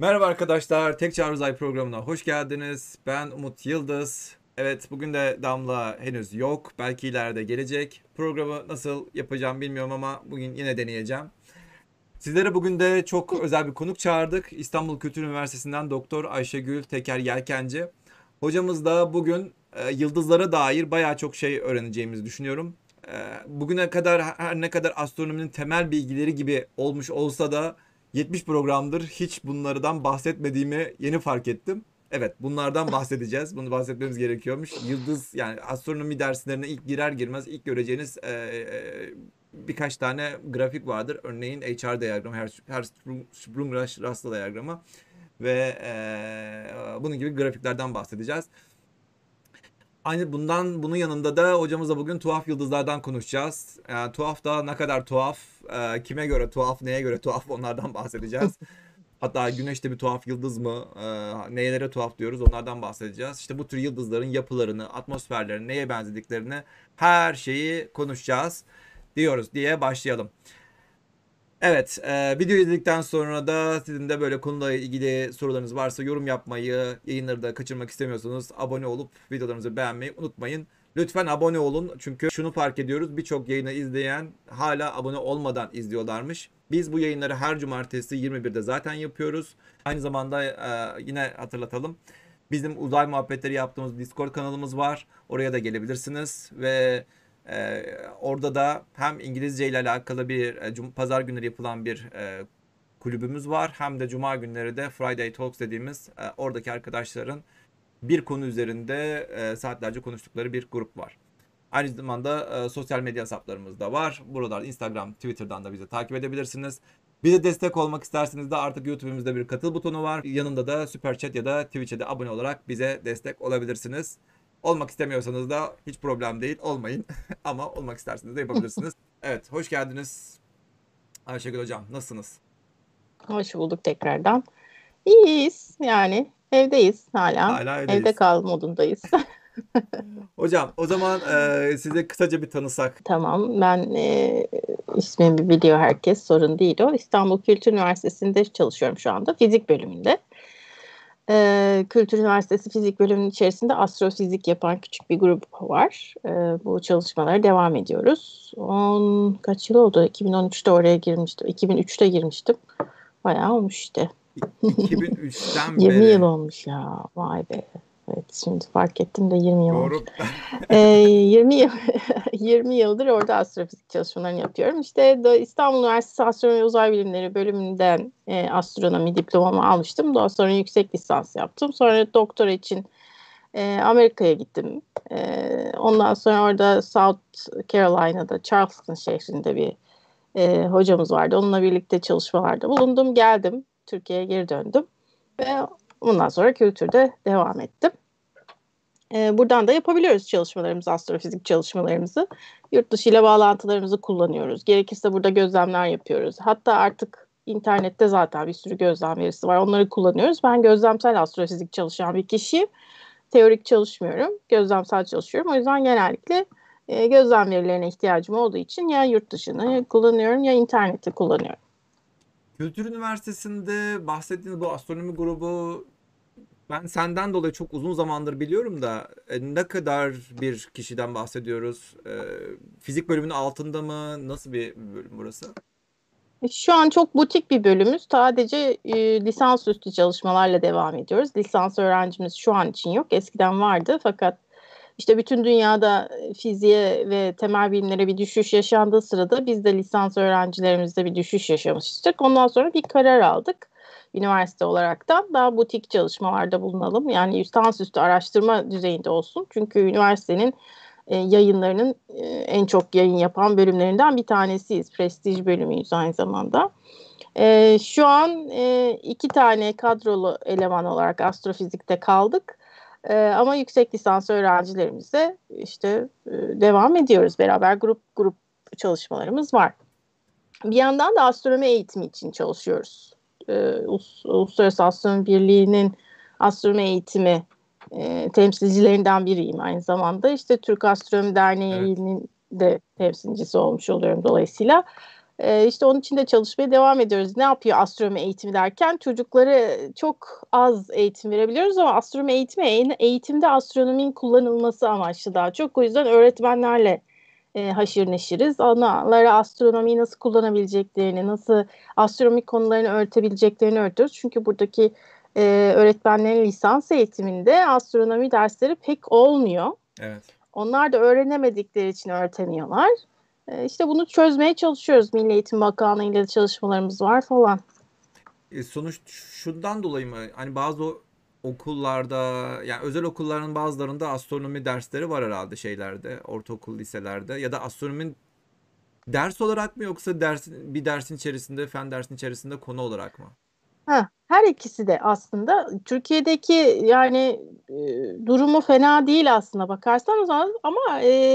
Merhaba arkadaşlar, Tek Çağrı Ay programına hoş geldiniz. Ben Umut Yıldız. Evet, bugün de Damla henüz yok. Belki ileride gelecek. Programı nasıl yapacağım bilmiyorum ama bugün yine deneyeceğim. Sizlere bugün de çok özel bir konuk çağırdık. İstanbul Kültür Üniversitesi'nden Doktor Ayşegül Teker Yelkenci. Hocamız da bugün yıldızlara dair bayağı çok şey öğreneceğimizi düşünüyorum. Bugüne kadar her ne kadar astronominin temel bilgileri gibi olmuş olsa da 70 programdır hiç bunlardan bahsetmediğimi yeni fark ettim. Evet, bunlardan bahsedeceğiz. Bunu bahsetmemiz gerekiyormuş. Yıldız, yani astronomi derslerine ilk girer girmez ilk göreceğiniz birkaç tane grafik vardır. Örneğin HR diyagramı, Hertzsprung-Russell diyagramı ve bunun gibi grafiklerden bahsedeceğiz. Aynı bunun yanında da hocamızla bugün tuhaf yıldızlardan konuşacağız. Yani tuhaf da ne kadar tuhaf, kime göre tuhaf, neye göre tuhaf, onlardan bahsedeceğiz. Hatta güneşte bir tuhaf yıldız mı, nelere tuhaf diyoruz, onlardan bahsedeceğiz. İşte bu tür yıldızların yapılarını, atmosferlerini, neye benzediklerini, her şeyi konuşacağız diyoruz diye başlayalım. Evet, videoyu izledikten sonra da sizin de böyle konuyla ilgili sorularınız varsa yorum yapmayı, yayınları da kaçırmak istemiyorsanız abone olup videolarımızı beğenmeyi unutmayın. Lütfen abone olun, çünkü şunu fark ediyoruz, birçok yayını izleyen hala abone olmadan izliyorlarmış. Biz bu yayınları her cumartesi 21'de zaten yapıyoruz. Aynı zamanda yine hatırlatalım, bizim uzay muhabbetleri yaptığımız Discord kanalımız var. Oraya da gelebilirsiniz ve orada da hem İngilizce ile alakalı bir pazar günleri yapılan bir kulübümüz var. Hem de cuma günleri de Friday Talks dediğimiz oradaki arkadaşların bir konu üzerinde saatlerce konuştukları bir grup var. Aynı zamanda sosyal medya hesaplarımız da var. Buralar Instagram, Twitter'dan da bizi takip edebilirsiniz. Bize destek olmak isterseniz de artık YouTube'umuzda bir katıl butonu var. Yanında da Super Chat ya da Twitch'e de abone olarak bize destek olabilirsiniz. Olmak istemiyorsanız da hiç problem değil, olmayın. Ama olmak isterseniz de yapabilirsiniz. Evet, hoş geldiniz Ayşegül Hocam, nasılsınız? Hoş bulduk tekrardan. İyiyiz yani, evdeyiz hala. Hala evdeyiz. Evde kal modundayız. Hocam, o zaman size kısaca bir tanısak. Tamam, ben ismimi biliyor herkes, sorun değil o. İstanbul Kültür Üniversitesi'nde çalışıyorum şu anda, fizik bölümünde. Kültür Üniversitesi Fizik Bölümünün içerisinde astrofizik yapan küçük bir grup var. Bu çalışmalara devam ediyoruz. Kaç yıl oldu? 2013'te oraya girmiştim. 2003'te girmiştim. Bayağı olmuş işte. 2003'ten beri. 20 yıl olmuş ya. Vay be. Evet, şimdi fark ettim de 20 yıl olmuş. 20 yıldır orada astrofizik çalışmalarını yapıyorum. İşte İstanbul Üniversitesi Astronomi Uzay Bilimleri bölümünden astronomi diplomamı almıştım. Daha sonra yüksek lisans yaptım. Sonra doktora için Amerika'ya gittim. Ondan sonra orada South Carolina'da, Charleston şehrinde bir hocamız vardı. Onunla birlikte çalışmalarda bulundum. Geldim, Türkiye'ye geri döndüm ve bundan sonra kültürde devam ettim. Buradan da yapabiliyoruz çalışmalarımızı, astrofizik çalışmalarımızı. Yurt dışı ile bağlantılarımızı kullanıyoruz. Gerekirse burada gözlemler yapıyoruz. Hatta artık internette zaten bir sürü gözlem verisi var. Onları kullanıyoruz. Ben gözlemsel astrofizik çalışan bir kişiyim. Teorik çalışmıyorum. Gözlemsel çalışıyorum. O yüzden genellikle gözlem verilerine ihtiyacım olduğu için ya yurt dışını kullanıyorum ya interneti kullanıyorum. Kültür Üniversitesi'nde bahsettiğiniz bu astronomi grubu ben senden dolayı çok uzun zamandır biliyorum da ne kadar bir kişiden bahsediyoruz? Fizik bölümünün altında mı? Nasıl bir bölüm burası? Şu an çok butik bir bölümümüz. Sadece lisansüstü çalışmalarla devam ediyoruz. Lisans öğrencimiz şu an için yok. Eskiden vardı fakat İşte bütün dünyada fiziğe ve temel bilimlere bir düşüş yaşandığı sırada biz de lisans öğrencilerimizde bir düşüş yaşamıştık. Ondan sonra bir karar aldık üniversite olarak da daha butik çalışmalarda bulunalım. Yani lisansüstü araştırma düzeyinde olsun. Çünkü üniversitenin yayınlarının en çok yayın yapan bölümlerinden bir tanesiyiz. Prestij bölümüyüz aynı zamanda. Şu an 2 tane kadrolu eleman olarak astrofizikte kaldık. Ama yüksek lisans öğrencilerimizle işte devam ediyoruz. Beraber grup çalışmalarımız var. Bir yandan da astronomi eğitimi için çalışıyoruz. Uluslararası Astronomi Birliği'nin astronomi eğitimi temsilcilerinden biriyim aynı zamanda. İşte Türk Astronomi Derneği'nin de temsilcisi olmuş oluyorum dolayısıyla. İşte onun için de çalışmaya devam ediyoruz. Ne yapıyor astronomi eğitimi derken? Çocuklara çok az eğitim verebiliyoruz ama astronomi eğitimi, eğitimde astronominin kullanılması amaçlı daha çok. O yüzden öğretmenlerle haşır neşiriz. Onlara astronomiyi nasıl kullanabileceklerini, nasıl astronomik konularını öğretebileceklerini öğretiyoruz. Çünkü buradaki öğretmenlerin lisans eğitiminde astronomi dersleri pek olmuyor. Evet. Onlar da öğrenemedikleri için öğretemiyorlar. İşte bunu çözmeye çalışıyoruz. Milli Eğitim Bakanlığı ile çalışmalarımız var falan. Sonuç şundan dolayı mı? Hani bazı okullarda, yani özel okulların bazılarında astronomi dersleri var herhalde şeylerde, ortaokul liselerde ya da astronomi ders olarak mı yoksa bir dersin içerisinde, fen dersinin içerisinde konu olarak mı? Her ikisi de aslında Türkiye'deki yani durumu fena değil aslında bakarsanız ama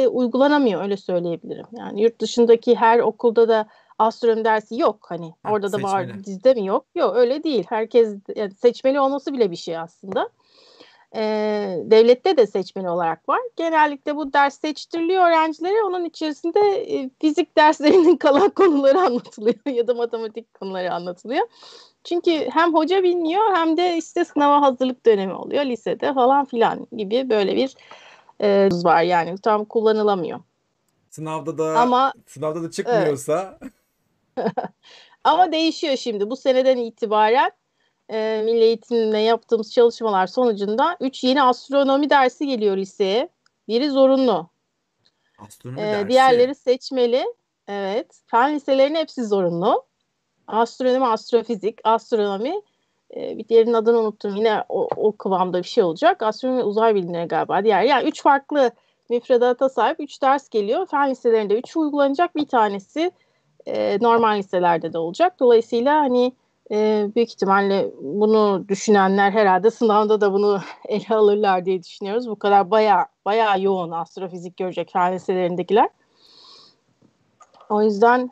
uygulanamıyor, öyle söyleyebilirim. Yani yurt dışındaki her okulda da astronomi dersi yok hani. Orada da var, bizde mi yok? Yok, öyle değil. Herkes yani seçmeli olması bile bir şey aslında. Devlette de seçmeli olarak var. Genellikle bu ders seçtiriliyor öğrencilere. Onun içerisinde fizik derslerinin kalan konuları anlatılıyor ya da matematik konuları anlatılıyor. Çünkü hem hoca bilmiyor hem de işte sınava hazırlık dönemi oluyor lisede falan filan gibi böyle bir var yani tam kullanılamıyor. Sınavda da çıkmıyorsa. Evet. Ama değişiyor şimdi. Bu seneden itibaren Milli Eğitim'le yaptığımız çalışmalar sonucunda 3 yeni astronomi dersi geliyor liseye. Biri zorunlu. Astronomi dersi. Diğerleri seçmeli. Evet. Fen liselerinin hepsi zorunlu. Astronomi, astrofizik, astronomi bir diğerinin adını unuttum. Yine o kıvamda bir şey olacak. Astronomi uzay bilimleri galiba. Diğer yani 3 farklı müfredata sahip 3 ders geliyor. Fen liselerinde 3 uygulanacak. Bir tanesi normal liselerde de olacak. Dolayısıyla hani büyük ihtimalle bunu düşünenler herhalde sınavda da bunu ele alırlar diye düşünüyoruz. Bu kadar bayağı yoğun astrofizik görecek fen liselerindekiler. O yüzden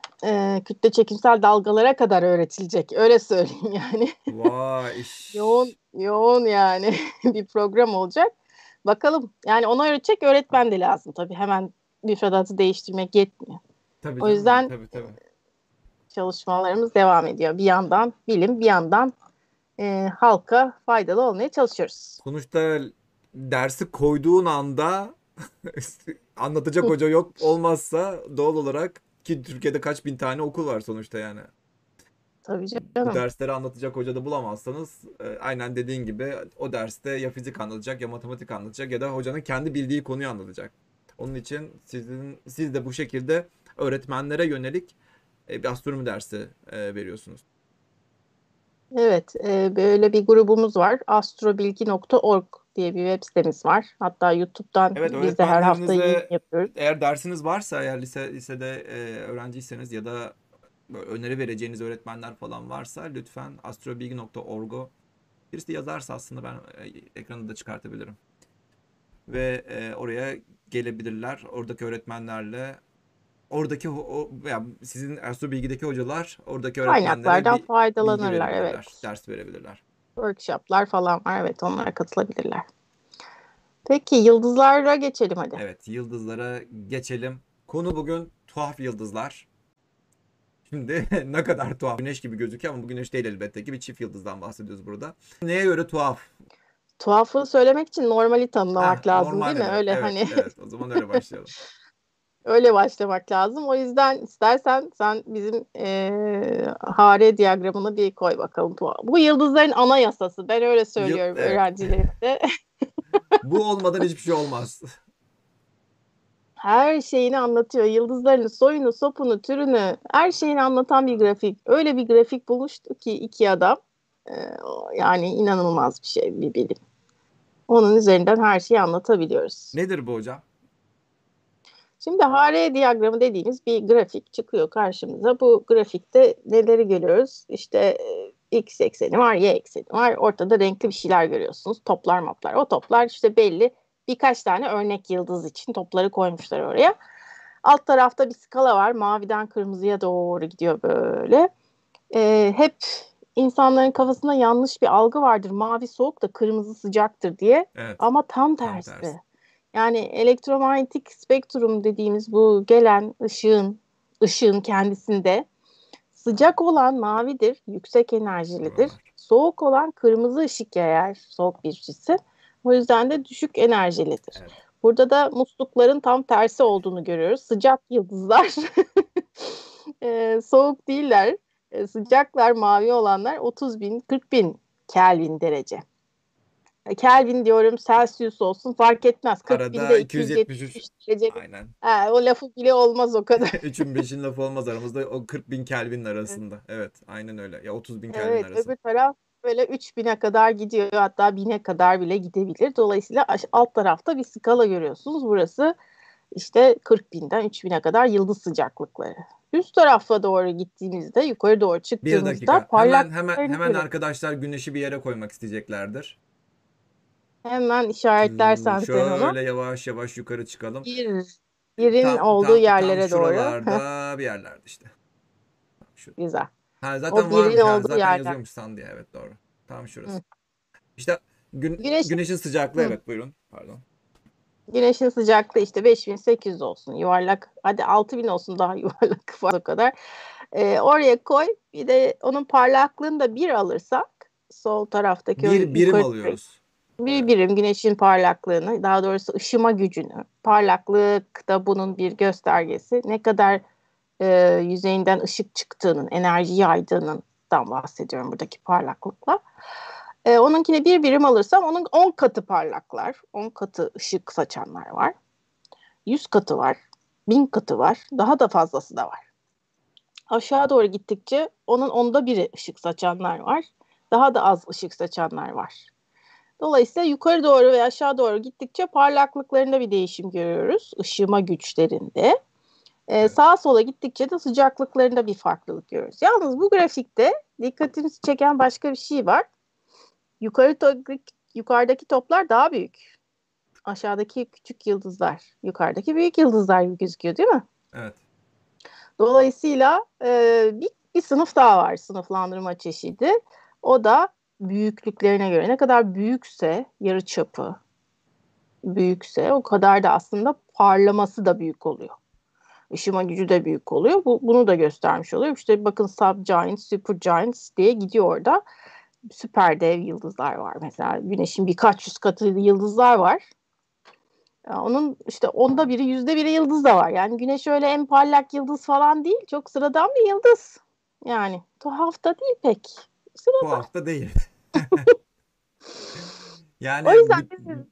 kütle çekimsel dalgalara kadar öğretilecek. Öyle söyleyeyim yani. Vay. yoğun yani bir program olacak. Bakalım. Yani ona öğretecek öğretmen de lazım tabii. Hemen müfredatı değiştirmek yetmiyor. Tabii, o yüzden tabii. Çalışmalarımız devam ediyor. Bir yandan bilim, bir yandan halka faydalı olmaya çalışıyoruz. Sonuçta dersi koyduğun anda anlatacak hoca yok olmazsa doğal olarak ki Türkiye'de kaç bin tane okul var sonuçta yani. Tabii canım. Bu dersleri anlatacak hoca da bulamazsanız aynen dediğin gibi o derste ya fizik anlatacak ya matematik anlatacak ya da hocanın kendi bildiği konuyu anlatacak. Onun için siz de bu şekilde öğretmenlere yönelik bir astronomi dersi veriyorsunuz. Evet, böyle bir grubumuz var. astrobilgi.org diye bir web sitemiz var. Hatta YouTube'dan evet, biz de her hafta yayın yapıyoruz. Eğer dersiniz varsa, eğer lisede öğrenciyseniz ya da öneri vereceğiniz öğretmenler falan varsa lütfen astrobilgi.org'a birisi yazarsa aslında ben ekranı da çıkartabilirim. Ve oraya gelebilirler. Oradaki öğretmenlerle oradaki yani sizin astrobilgideki hocalar oradaki öğretmenlerden faydalanırlar. Evet. Ders verebilirler. Workshop'lar falan var. Evet, onlara katılabilirler. Peki yıldızlara geçelim hadi. Evet, yıldızlara geçelim. Konu bugün tuhaf yıldızlar. Şimdi ne kadar tuhaf. Güneş gibi gözüküyor ama bu güneş değil elbette ki, bir çift yıldızdan bahsediyoruz burada. Neye göre tuhaf? Tuhafı söylemek için normali tanımlamak lazım normal, değil mi? Evet, öyle evet, hani. Evet, o zaman öyle başlayalım. Öyle başlamak lazım. O yüzden istersen sen bizim hare diyagramını bir koy bakalım. Bu yıldızların anayasası. Ben öyle söylüyorum evet. Öğrencilerimize. Bu olmadan hiçbir şey olmaz. Her şeyini anlatıyor. Yıldızların soyunu, sopunu, türünü, her şeyini anlatan bir grafik. Öyle bir grafik bulmuştu ki iki adam. Yani inanılmaz bir şey, bir bilim. Onun üzerinden her şeyi anlatabiliyoruz. Nedir bu hocam? Şimdi hare diyagramı dediğimiz bir grafik çıkıyor karşımıza. Bu grafikte neleri görüyoruz? İşte x ekseni var, y ekseni var. Ortada renkli bir şeyler görüyorsunuz. Toplar maplar. O toplar işte belli birkaç tane örnek yıldız için topları koymuşlar oraya. Alt tarafta bir skala var. Maviden kırmızıya doğru gidiyor böyle. Hep insanların kafasında yanlış bir algı vardır. Mavi soğuk da kırmızı sıcaktır diye. Evet. Ama tam tersi. Tam tersi. Yani elektromanyetik spektrum dediğimiz bu gelen ışığın kendisinde Sıcak olan mavidir, yüksek enerjilidir. Soğuk olan kırmızı ışık yayar, soğuk bir cisim. O yüzden de düşük enerjilidir. Evet. Burada da muslukların tam tersi olduğunu görüyoruz. Sıcak yıldızlar soğuk değiller. Sıcaklar, mavi olanlar 30.000-40.000 Kelvin derece. Kelvin diyorum, Celsius olsun fark etmez. 40.000'de 273 derece. Aynen. O lafı bile olmaz o kadar. 3'ün 5'in lafı olmaz aramızda, o 40.000 Kelvin arasında. Evet, aynen öyle. Ya 30.000 Kelvin arasında. Evet, öbür taraf böyle 3.000'e kadar gidiyor, hatta 1.000'e kadar bile gidebilir. Dolayısıyla alt tarafta bir skala görüyorsunuz. Burası işte 40.000'den 3.000'e kadar yıldız sıcaklıkları. Üst tarafa doğru gittiğimizde, yukarı doğru çıktığımızda... Bir dakika. Hemen arkadaşlar güneşi bir yere koymak isteyeceklerdir. Hemen işaretlersen sen ona. Şöyle yavaş yavaş yukarı çıkalım. Yerin olduğu yerlere doğru. Tam şuralarda bir yerlerde işte. Güzel. Ha, zaten o birin olduğu zaten yerler. Yazıyormuş sandıya, evet doğru. Tam şurası. Hı. İşte güneşin sıcaklığı, hı. Evet buyurun pardon. Güneşin sıcaklığı işte 5800 olsun yuvarlak, hadi 6000 olsun daha yuvarlak falan o kadar. Oraya koy, bir de onun parlaklığını da 1 alırsak sol taraftaki bir birim alıyoruz. Bir birim güneşin parlaklığını, daha doğrusu ışıma gücünü, parlaklık da bunun bir göstergesi. Ne kadar yüzeyinden ışık çıktığının, enerji yaydığından bahsediyorum buradaki parlaklıkla. Onunkine bir birim alırsam onun 10 katı parlaklar, 10 katı ışık saçanlar var. 100 katı var, 1000 katı var, daha da fazlası da var. Aşağı doğru gittikçe onun 10'da biri ışık saçanlar var, daha da az ışık saçanlar var. Dolayısıyla yukarı doğru ve aşağı doğru gittikçe parlaklıklarında bir değişim görüyoruz, ışıma güçlerinde. Sağa sola gittikçe de sıcaklıklarında bir farklılık görüyoruz. Yalnız bu grafikte dikkatimizi çeken başka bir şey var. Yukarıdaki toplar daha büyük. Aşağıdaki küçük yıldızlar, yukarıdaki büyük yıldızlar gibi gözüküyor değil mi? Evet. Dolayısıyla bir sınıf daha var, sınıflandırma çeşidi. O da büyüklüklerine göre ne kadar büyükse yarıçapı büyükse o kadar da aslında parlaması da büyük oluyor. Işıma gücü de büyük oluyor. Bunu da göstermiş oluyor. İşte bakın subgiant, supergiant diye gidiyor orada. Süper dev yıldızlar var. Mesela güneşin birkaç yüz katı yıldızlar var. Yani onun işte 10'da 1'i, %1'i yıldız da var. Yani güneş öyle en parlak yıldız falan değil. Çok sıradan bir yıldız. Yani tuhaf da değil pek. Tuhaf da değil. Yani o yüzden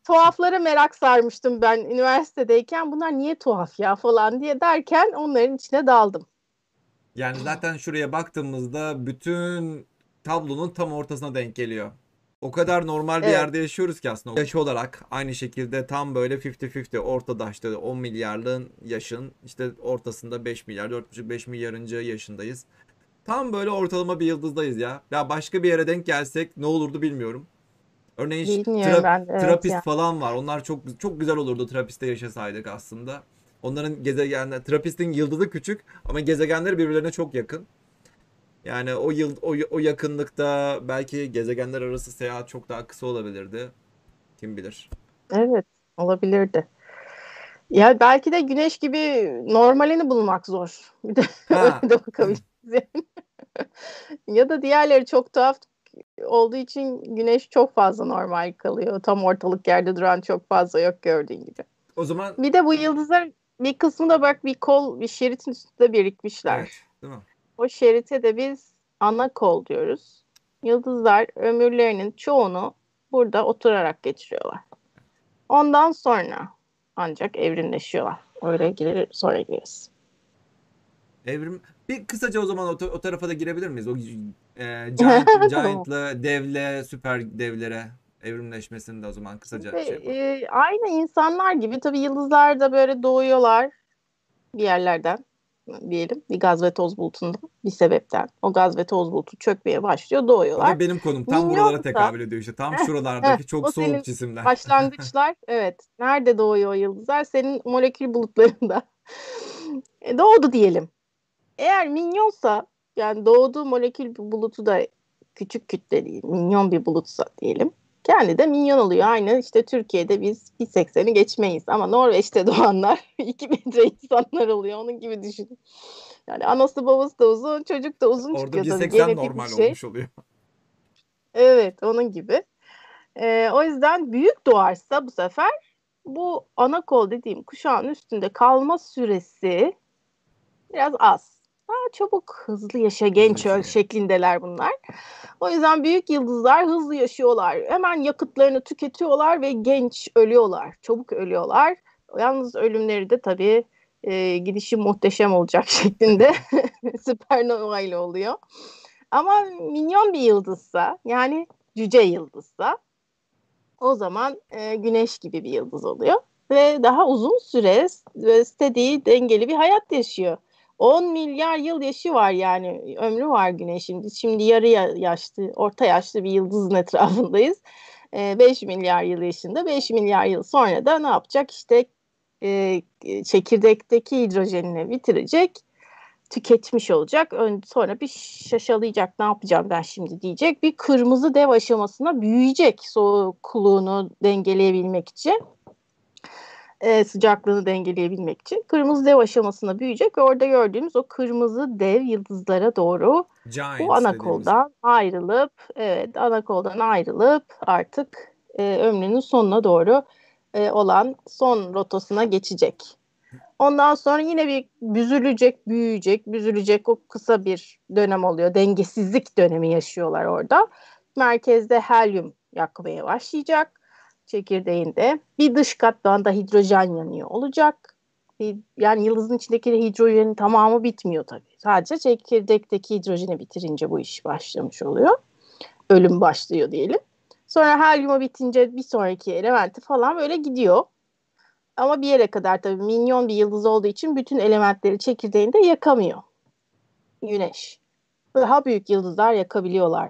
tuhaflara merak sarmıştım ben üniversitedeyken. Bunlar niye tuhaf ya falan diye derken onların içine daldım. Yani zaten şuraya baktığımızda bütün tablonun tam ortasına denk geliyor. O kadar normal bir yerde yaşıyoruz ki aslında. Yaş olarak aynı şekilde tam böyle 50-50 ortada, işte 10 milyarlığın yaşın işte ortasında 5 milyar, 4,5-5 milyarıncı yaşındayız. Tam böyle ortalama bir yıldızdayız ya. Ya başka bir yere denk gelsek ne olurdu bilmiyorum. Örneğin Trappist falan var. Onlar çok çok güzel olurdu Trappist'te yaşasaydık aslında. Onların gezegenler, Trappist'in yıldızı küçük ama gezegenleri birbirlerine çok yakın. Yani o yakınlıkta belki gezegenler arası seyahat çok daha kısa olabilirdi. Kim bilir. Evet, olabilirdi. Ya belki de güneş gibi normalini bulmak zor. Bir de öyle de bakabiliriz yani. Ya da diğerleri çok tuhaf olduğu için güneş çok fazla normal kalıyor. Tam ortalık yerde duran çok fazla yok gördüğün gibi. O zaman bir de bu yıldızların bir kısmı da bak bir şeritin üstünde birikmişler. Evet, değil mi? O şerite de biz ana kol diyoruz. Yıldızlar ömürlerinin çoğunu burada oturarak geçiriyorlar. Ondan sonra ancak evrimleşiyorlar. Öyle gelir, sonra gireriz. Evrim. Bir kısaca o zaman o tarafa da girebilir miyiz? O giant'la devle, süper devlere evrimleşmesini de o zaman kısaca aynı insanlar gibi tabii yıldızlar da böyle doğuyorlar bir yerlerden diyelim. Bir gaz ve toz bulutundan bir sebepten. O gaz ve toz bulutu çökmeye başlıyor, doğuyorlar. O da benim konum. Tam buralara tekabül ediyor işte. Tam şuralardaki çok soğuk cisimler. Başlangıçlar evet. Nerede doğuyor yıldızlar? Senin molekül bulutlarında. Doğdu diyelim. Eğer minyonsa, yani doğduğu molekül bulutu da küçük kütleli, minyon bir bulutsa diyelim. Kendi de minyon oluyor. Aynı işte Türkiye'de biz 1.80'i geçmeyiz ama Norveç'te doğanlar 2 metre insanlar oluyor. Onun gibi düşünün. Yani anası babası da uzun, çocuk da uzun çıkıyor. Orada 1.80 normal şey olmuş oluyor. Evet, onun gibi. O yüzden büyük doğarsa bu sefer bu ana kol dediğim kuşağın üstünde kalma süresi biraz az. Daha çabuk, hızlı yaşa, genç öl şeklindeler bunlar. O yüzden büyük yıldızlar hızlı yaşıyorlar. Hemen yakıtlarını tüketiyorlar ve genç ölüyorlar. Çabuk ölüyorlar. Yalnız ölümleri de tabii gidişi muhteşem olacak şeklinde süpernova ile oluyor. Ama minyon bir yıldızsa, yani cüce yıldızsa, o zaman güneş gibi bir yıldız oluyor. Ve daha uzun süre ve steady, dengeli bir hayat yaşıyor. 10 milyar yıl yaşı var, yani ömrü var güneşin. Şimdi yarı yaşlı, orta yaşlı bir yıldızın etrafındayız. 5 milyar yıl yaşında, 5 milyar yıl sonra da ne yapacak? İşte çekirdekteki hidrojenini bitirecek, tüketmiş olacak. Sonra bir şaşalayacak, ne yapacağım ben şimdi diyecek. Bir kırmızı dev aşamasına büyüyecek, soğukluğunu dengeleyebilmek için. Sıcaklığını dengeleyebilmek için kırmızı dev aşamasına büyüyecek ve orada gördüğümüz o kırmızı dev yıldızlara doğru Giants bu anakoldan ayrılıp artık ömrünün sonuna doğru olan son rotasına geçecek. Ondan sonra yine bir büzülecek, büyüyecek, büzülecek, o kısa bir dönem oluyor. Dengesizlik dönemi yaşıyorlar orada. Merkezde helyum yakmaya başlayacak. Çekirdeğinde bir dış katman da hidrojen yanıyor olacak. Yani yıldızın içindeki hidrojenin tamamı bitmiyor tabii. Sadece çekirdekteki hidrojeni bitirince bu iş başlamış oluyor. Ölüm başlıyor diyelim. Sonra helyuma bitince bir sonraki elementi falan böyle gidiyor. Ama bir yere kadar tabii, minyon bir yıldız olduğu için bütün elementleri çekirdeğinde yakamıyor. Güneş. Daha büyük yıldızlar yakabiliyorlar.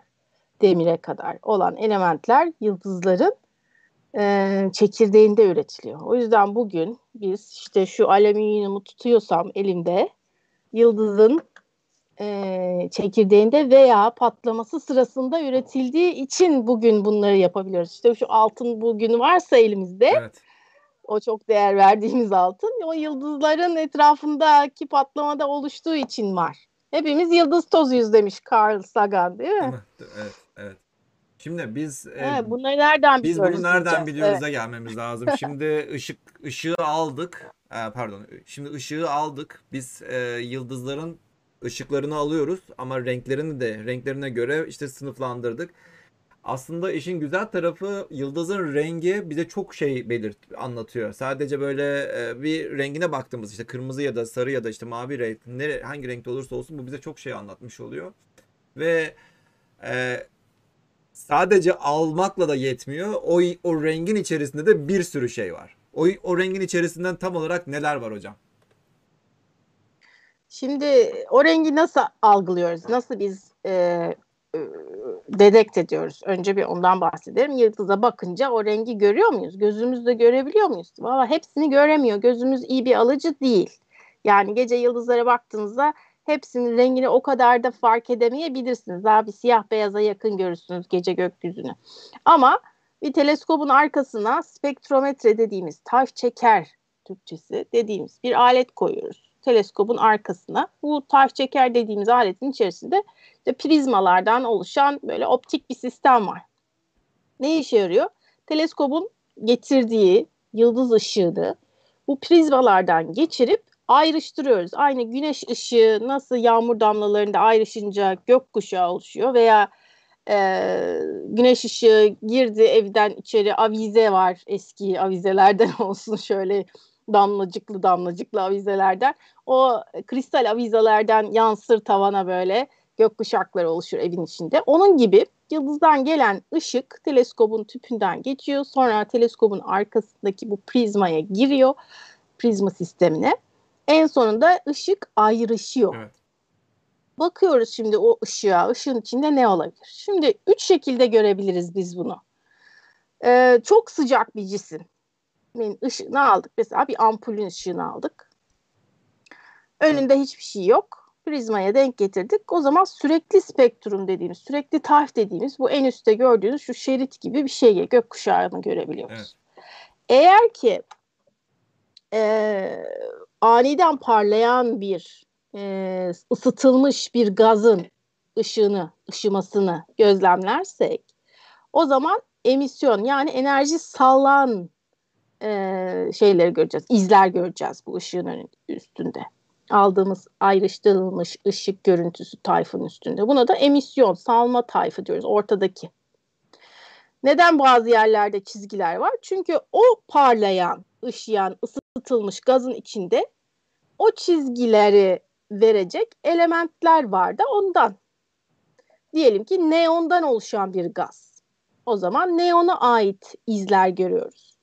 Demire kadar olan elementler yıldızların çekirdeğinde üretiliyor. O yüzden bugün biz işte şu alüminyumu tutuyorsam elimde, yıldızın çekirdeğinde veya patlaması sırasında üretildiği için bugün bunları yapabiliyoruz. İşte şu altın bugün varsa elimizde, evet, o çok değer verdiğimiz altın, o yıldızların etrafındaki patlamada oluştuğu için var. Hepimiz yıldız tozuyuz demiş Carl Sagan, değil mi? Evet, evet. Şimdi biz bunu nereden biliyoruz da gelmemiz lazım. Şimdi ışığı aldık. Biz yıldızların ışıklarını alıyoruz ama renklerini de renklerine göre işte sınıflandırdık. Aslında işin güzel tarafı, yıldızın rengi bize çok şey anlatıyor. Sadece böyle bir rengine baktığımız, işte kırmızı ya da sarı ya da işte mavi renk, hangi renkte olursa olsun bu bize çok şey anlatmış oluyor. Ve sadece almakla da yetmiyor. O rengin içerisinde de bir sürü şey var. O rengin içerisinden tam olarak neler var hocam? Şimdi o rengi nasıl algılıyoruz? Nasıl biz detect ediyoruz? Önce bir ondan bahsedelim. Yıldıza bakınca o rengi görüyor muyuz? Gözümüzle görebiliyor muyuz? Valla hepsini göremiyor. Gözümüz iyi bir alıcı değil. Yani gece yıldızlara baktığınızda hepsinin rengini o kadar da fark edemeyebilirsiniz. Daha bir siyah beyaza yakın görürsünüz gece gökyüzünü. Ama bir teleskobun arkasına spektrometre dediğimiz, taş çeker Türkçesi dediğimiz bir alet koyuyoruz. Teleskobun arkasına. Bu taş çeker dediğimiz aletin içerisinde işte prizmalardan oluşan böyle optik bir sistem var. Ne işe yarıyor? Teleskobun getirdiği yıldız ışığını bu prizmalardan geçirip ayrıştırıyoruz. Aynı güneş ışığı nasıl yağmur damlalarında ayrışınca gökkuşağı oluşuyor veya güneş ışığı girdi evden içeri, avize var, eski avizelerden olsun, şöyle damlacıklı damlacıklı avizelerden, o kristal avizelerden yansır tavana, böyle gökkuşakları oluşur evin içinde. Onun gibi yıldızdan gelen ışık teleskobun tüpünden geçiyor, sonra teleskobun arkasındaki bu prizmaya giriyor, prizma sistemine. En sonunda ışık ayrışıyor. Evet. Bakıyoruz şimdi o ışığa. Işığın içinde ne olabilir? Şimdi 3 şekilde görebiliriz biz bunu. Çok sıcak bir cismin ışığını aldık. Mesela bir ampulün ışığını aldık. Önünde hiçbir şey yok. Prizmaya denk getirdik. O zaman sürekli spektrum dediğimiz, sürekli tarif dediğimiz bu en üstte gördüğünüz şu şerit gibi bir şey, gökkuşağını görebiliyoruz. Evet. Eğer ki aniden parlayan bir ısıtılmış bir gazın ışımasını gözlemlersek, o zaman emisyon, yani enerji salan şeyleri göreceğiz, izler göreceğiz bu ışığın üstünde. Aldığımız ayrıştırılmış ışık görüntüsü tayfın üstünde. Buna da emisyon, salma tayfı diyoruz, ortadaki. Neden bazı yerlerde çizgiler var? Çünkü o parlayan, ışıyan, ısıtılmış gazın içinde o çizgileri verecek elementler var da ondan. Diyelim ki neondan oluşan bir gaz. O zaman neona ait izler görüyoruz.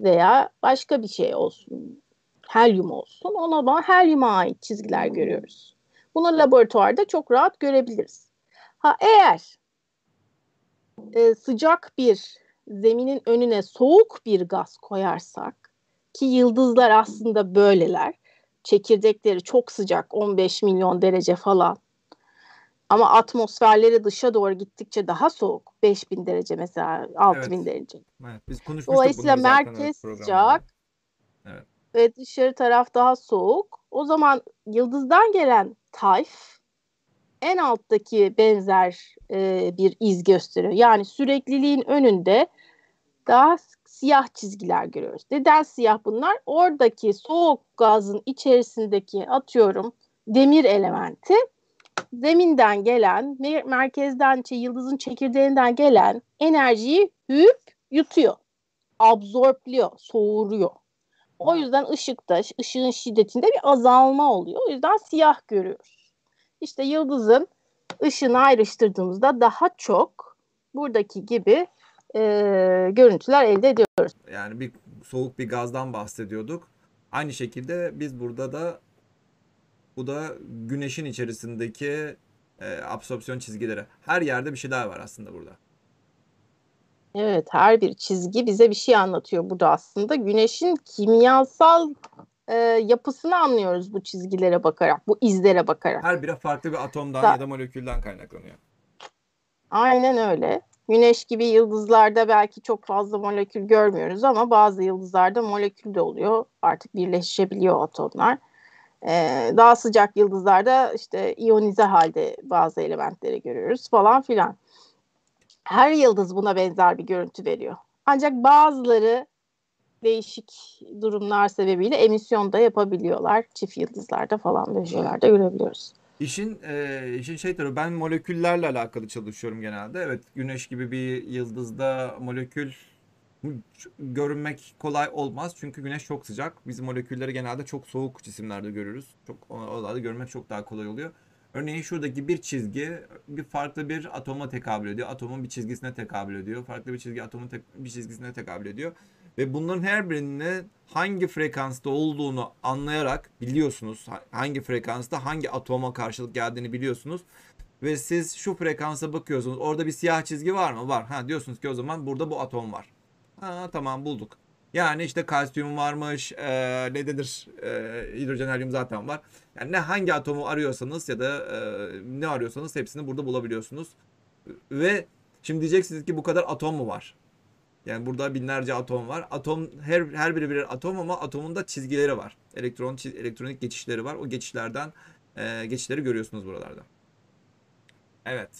Veya başka bir şey olsun, helyum olsun, ona da helyuma ait çizgiler görüyoruz. Bunu laboratuvarda çok rahat görebiliriz. Eğer sıcak bir zeminin önüne soğuk bir gaz koyarsak, ki yıldızlar aslında böyleler, çekirdekleri çok sıcak, 15 milyon derece falan, ama atmosferleri dışa doğru gittikçe daha soğuk, 5000 derece mesela, 6000 derece. Evet, biz konuşmuştuk. Dolayısıyla merkez sıcak ve dışarı taraf daha soğuk. O zaman yıldızdan gelen tayf en alttaki benzer bir iz gösteriyor. Yani sürekliliğin önünde daha siyah çizgiler görüyoruz. Neden siyah bunlar? Oradaki soğuk gazın içerisindeki, atıyorum, demir elementi, zeminden gelen, merkezden, yıldızın çekirdeğinden gelen enerjiyi yutuyor, absorpliyor, soğuruyor. O yüzden ışıkta, ışığın şiddetinde bir azalma oluyor. O yüzden siyah görüyoruz. İşte yıldızın ışığını ayrıştırdığımızda daha çok buradaki gibi görüntüler elde ediyoruz. Yani bir soğuk bir gazdan bahsediyorduk. Aynı şekilde biz burada da, bu da güneşin içerisindeki absorpsiyon çizgileri. Her yerde bir şeyler var aslında burada. Evet, her bir çizgi bize bir şey anlatıyor burada aslında. Güneşin kimyasal yapısını anlıyoruz bu çizgilere bakarak, bu izlere bakarak. Her biri farklı bir atomdan ya da molekülden kaynaklanıyor. Aynen öyle. Güneş gibi yıldızlarda belki çok fazla molekül görmüyoruz ama bazı yıldızlarda molekül de oluyor. Artık birleşebiliyor atomlar. Daha sıcak yıldızlarda işte iyonize halde bazı elementleri görüyoruz falan filan. Her yıldız buna benzer bir görüntü veriyor. Ancak bazıları değişik durumlar sebebiyle emisyon da yapabiliyorlar. Çift yıldızlarda falan böyle şeyler de görebiliyoruz. İşin şey tarafı, ben moleküllerle alakalı çalışıyorum genelde. Evet, güneş gibi bir yıldızda molekül görünmek kolay olmaz. Çünkü güneş çok sıcak. Biz molekülleri genelde çok soğuk cisimlerde görürüz. Oralarda görmek çok daha kolay oluyor. Örneğin şuradaki bir çizgi bir farklı bir atoma tekabül ediyor. Atomun bir çizgisine tekabül ediyor. Farklı bir çizgi atomun bir çizgisine tekabül ediyor. Ve bunların her birinin hangi frekansta olduğunu anlayarak biliyorsunuz. Hangi frekansta hangi atoma karşılık geldiğini biliyorsunuz. Ve siz şu frekansa bakıyorsunuz. Orada bir siyah çizgi var mı? Var. Ha, diyorsunuz ki o zaman burada bu atom var. Ha, tamam, bulduk. Yani işte kalsiyum varmış, hidrojen, helyum zaten var. Yani ne hangi atomu arıyorsanız ya da ne arıyorsanız hepsini burada bulabiliyorsunuz. Ve şimdi diyeceksiniz ki bu kadar atom mu var? Yani burada binlerce atom var. Atom her biri birer atom ama atomun da çizgileri var. Elektronik geçişleri var. O geçişlerden geçişleri görüyorsunuz buralarda. Evet.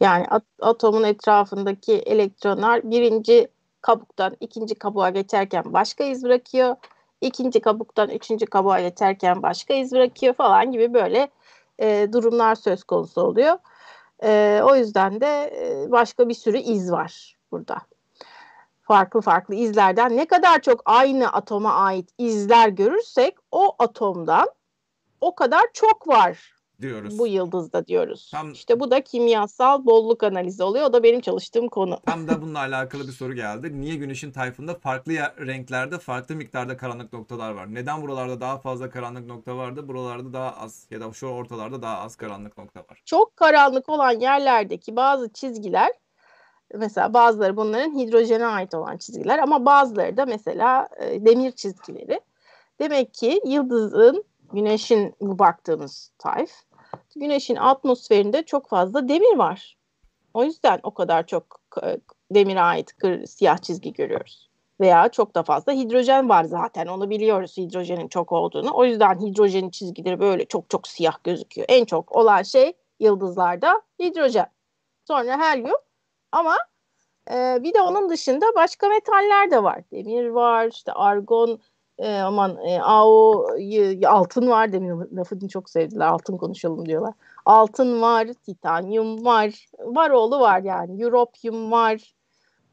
Yani atomun etrafındaki elektronlar birinci kabuktan ikinci kabuğa geçerken başka iz bırakıyor. İkinci kabuktan üçüncü kabuğa geçerken başka iz bırakıyor falan gibi böyle durumlar söz konusu oluyor. O yüzden de başka bir sürü iz var burada. Farklı farklı izlerden ne kadar çok aynı atoma ait izler görürsek o atomdan o kadar çok var diyoruz. Bu yıldızda diyoruz. Tam, işte bu da kimyasal bolluk analizi oluyor. O da benim çalıştığım konu. Tam da bununla alakalı bir soru geldi. Niye güneşin tayfında farklı renklerde farklı miktarda karanlık noktalar var? Neden buralarda daha fazla karanlık nokta vardı? Buralarda daha az ya da şu ortalarda daha az karanlık nokta var. Çok karanlık olan yerlerdeki bazı çizgiler, mesela bazıları bunların hidrojene ait olan çizgiler ama bazıları da mesela demir çizgileri. Demek ki güneşin bu baktığımız tayf, güneşin atmosferinde çok fazla demir var. O yüzden o kadar çok demire ait siyah çizgi görüyoruz. veya çok da fazla hidrojen var zaten. Onu biliyoruz, hidrojenin çok olduğunu. O yüzden hidrojenin çizgileri böyle çok çok siyah gözüküyor. En çok olan şey yıldızlarda hidrojen. Sonra helyum ama bir de onun dışında başka metaller de var. Demir var, işte argon, altın var. Demin lafını çok sevdiler, altın konuşalım diyorlar. Altın var, titanyum var, varoğlu var yani. Europium var,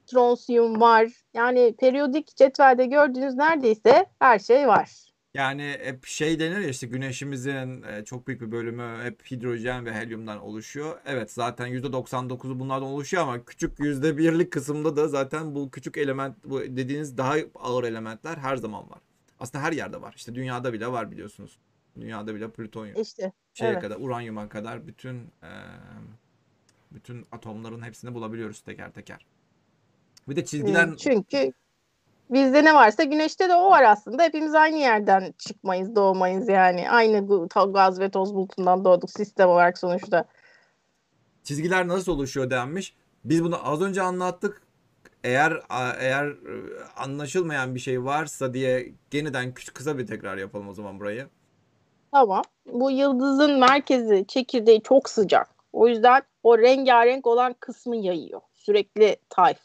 tronsiyum var. Yani periyodik cetvelde gördüğünüz neredeyse her şey var. Yani hep şey denir ya, işte güneşimizin çok büyük bir bölümü hep hidrojen ve helyumdan oluşuyor. Evet, zaten %99'u bunlardan oluşuyor ama küçük %1'lik kısımda da zaten bu küçük element, bu dediğiniz daha ağır elementler her zaman var. Aslında her yerde var. İşte dünyada bile var, biliyorsunuz. Dünyada bile plütonyum. İşte şeye evet, kadar, uranyuma kadar bütün atomların hepsini bulabiliyoruz teker teker. Bir de çizgiler... Çünkü bizde ne varsa güneşte de o var aslında. Hepimiz aynı yerden çıkmayız, doğmayız yani. Aynı gaz ve toz bulutundan doğduk sistem olarak sonuçta. Çizgiler nasıl oluşuyor denmiş. Biz bunu az önce anlattık. Eğer anlaşılmayan bir şey varsa diye yeniden kısa bir tekrar yapalım o zaman burayı. Tamam. Bu yıldızın merkezi, çekirdeği çok sıcak. O yüzden o rengarenk olan kısmı yayıyor. Sürekli tayf,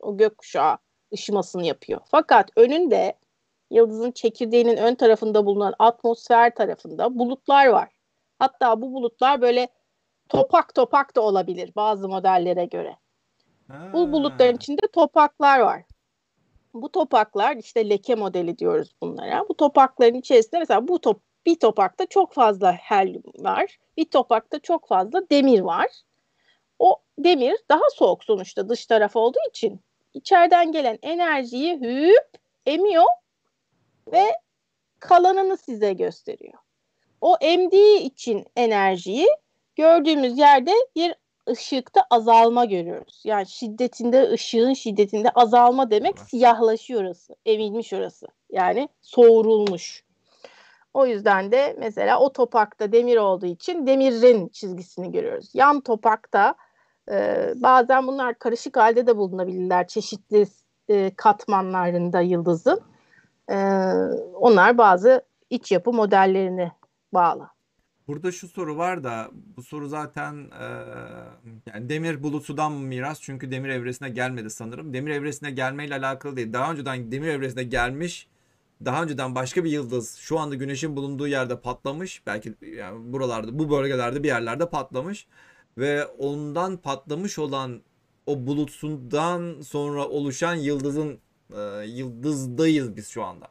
o gökkuşağı ışımasını yapıyor. Fakat önünde, yıldızın çekirdeğinin ön tarafında bulunan atmosfer tarafında bulutlar var. Hatta bu bulutlar böyle topak topak da olabilir bazı modellere göre. Bu bulutların içinde topaklar var. Bu topaklar, işte leke modeli diyoruz bunlara. Bu topakların içerisinde mesela bir topakta çok fazla helyum var. Bir topakta çok fazla demir var. O demir daha soğuk sonuçta dış taraf olduğu için. İçeriden gelen enerjiyi emiyor ve kalanını size gösteriyor. O emdiği için enerjiyi gördüğümüz yerde bir ışıkta azalma görüyoruz. Yani şiddetinde, ışığın şiddetinde azalma demek, siyahlaşıyor orası, emilmiş orası. Yani soğurulmuş. O yüzden de mesela o topakta demir olduğu için demirin çizgisini görüyoruz. Yan topakta bazen bunlar karışık halde de bulunabilirler çeşitli katmanlarında yıldızın. Onlar bazı iç yapı modellerine bağlı. Burada şu soru var da, bu soru zaten yani demir bulutundan miras, çünkü demir evresine gelmedi sanırım. Demir evresine gelmeyle alakalı değil. Daha önceden demir evresine gelmiş, daha önceden başka bir yıldız şu anda güneşin bulunduğu yerde patlamış. Belki yani buralarda, bu bölgelerde bir yerlerde patlamış. Ve ondan patlamış olan o bulutundan sonra oluşan yıldızın yıldızdayız biz şu anda.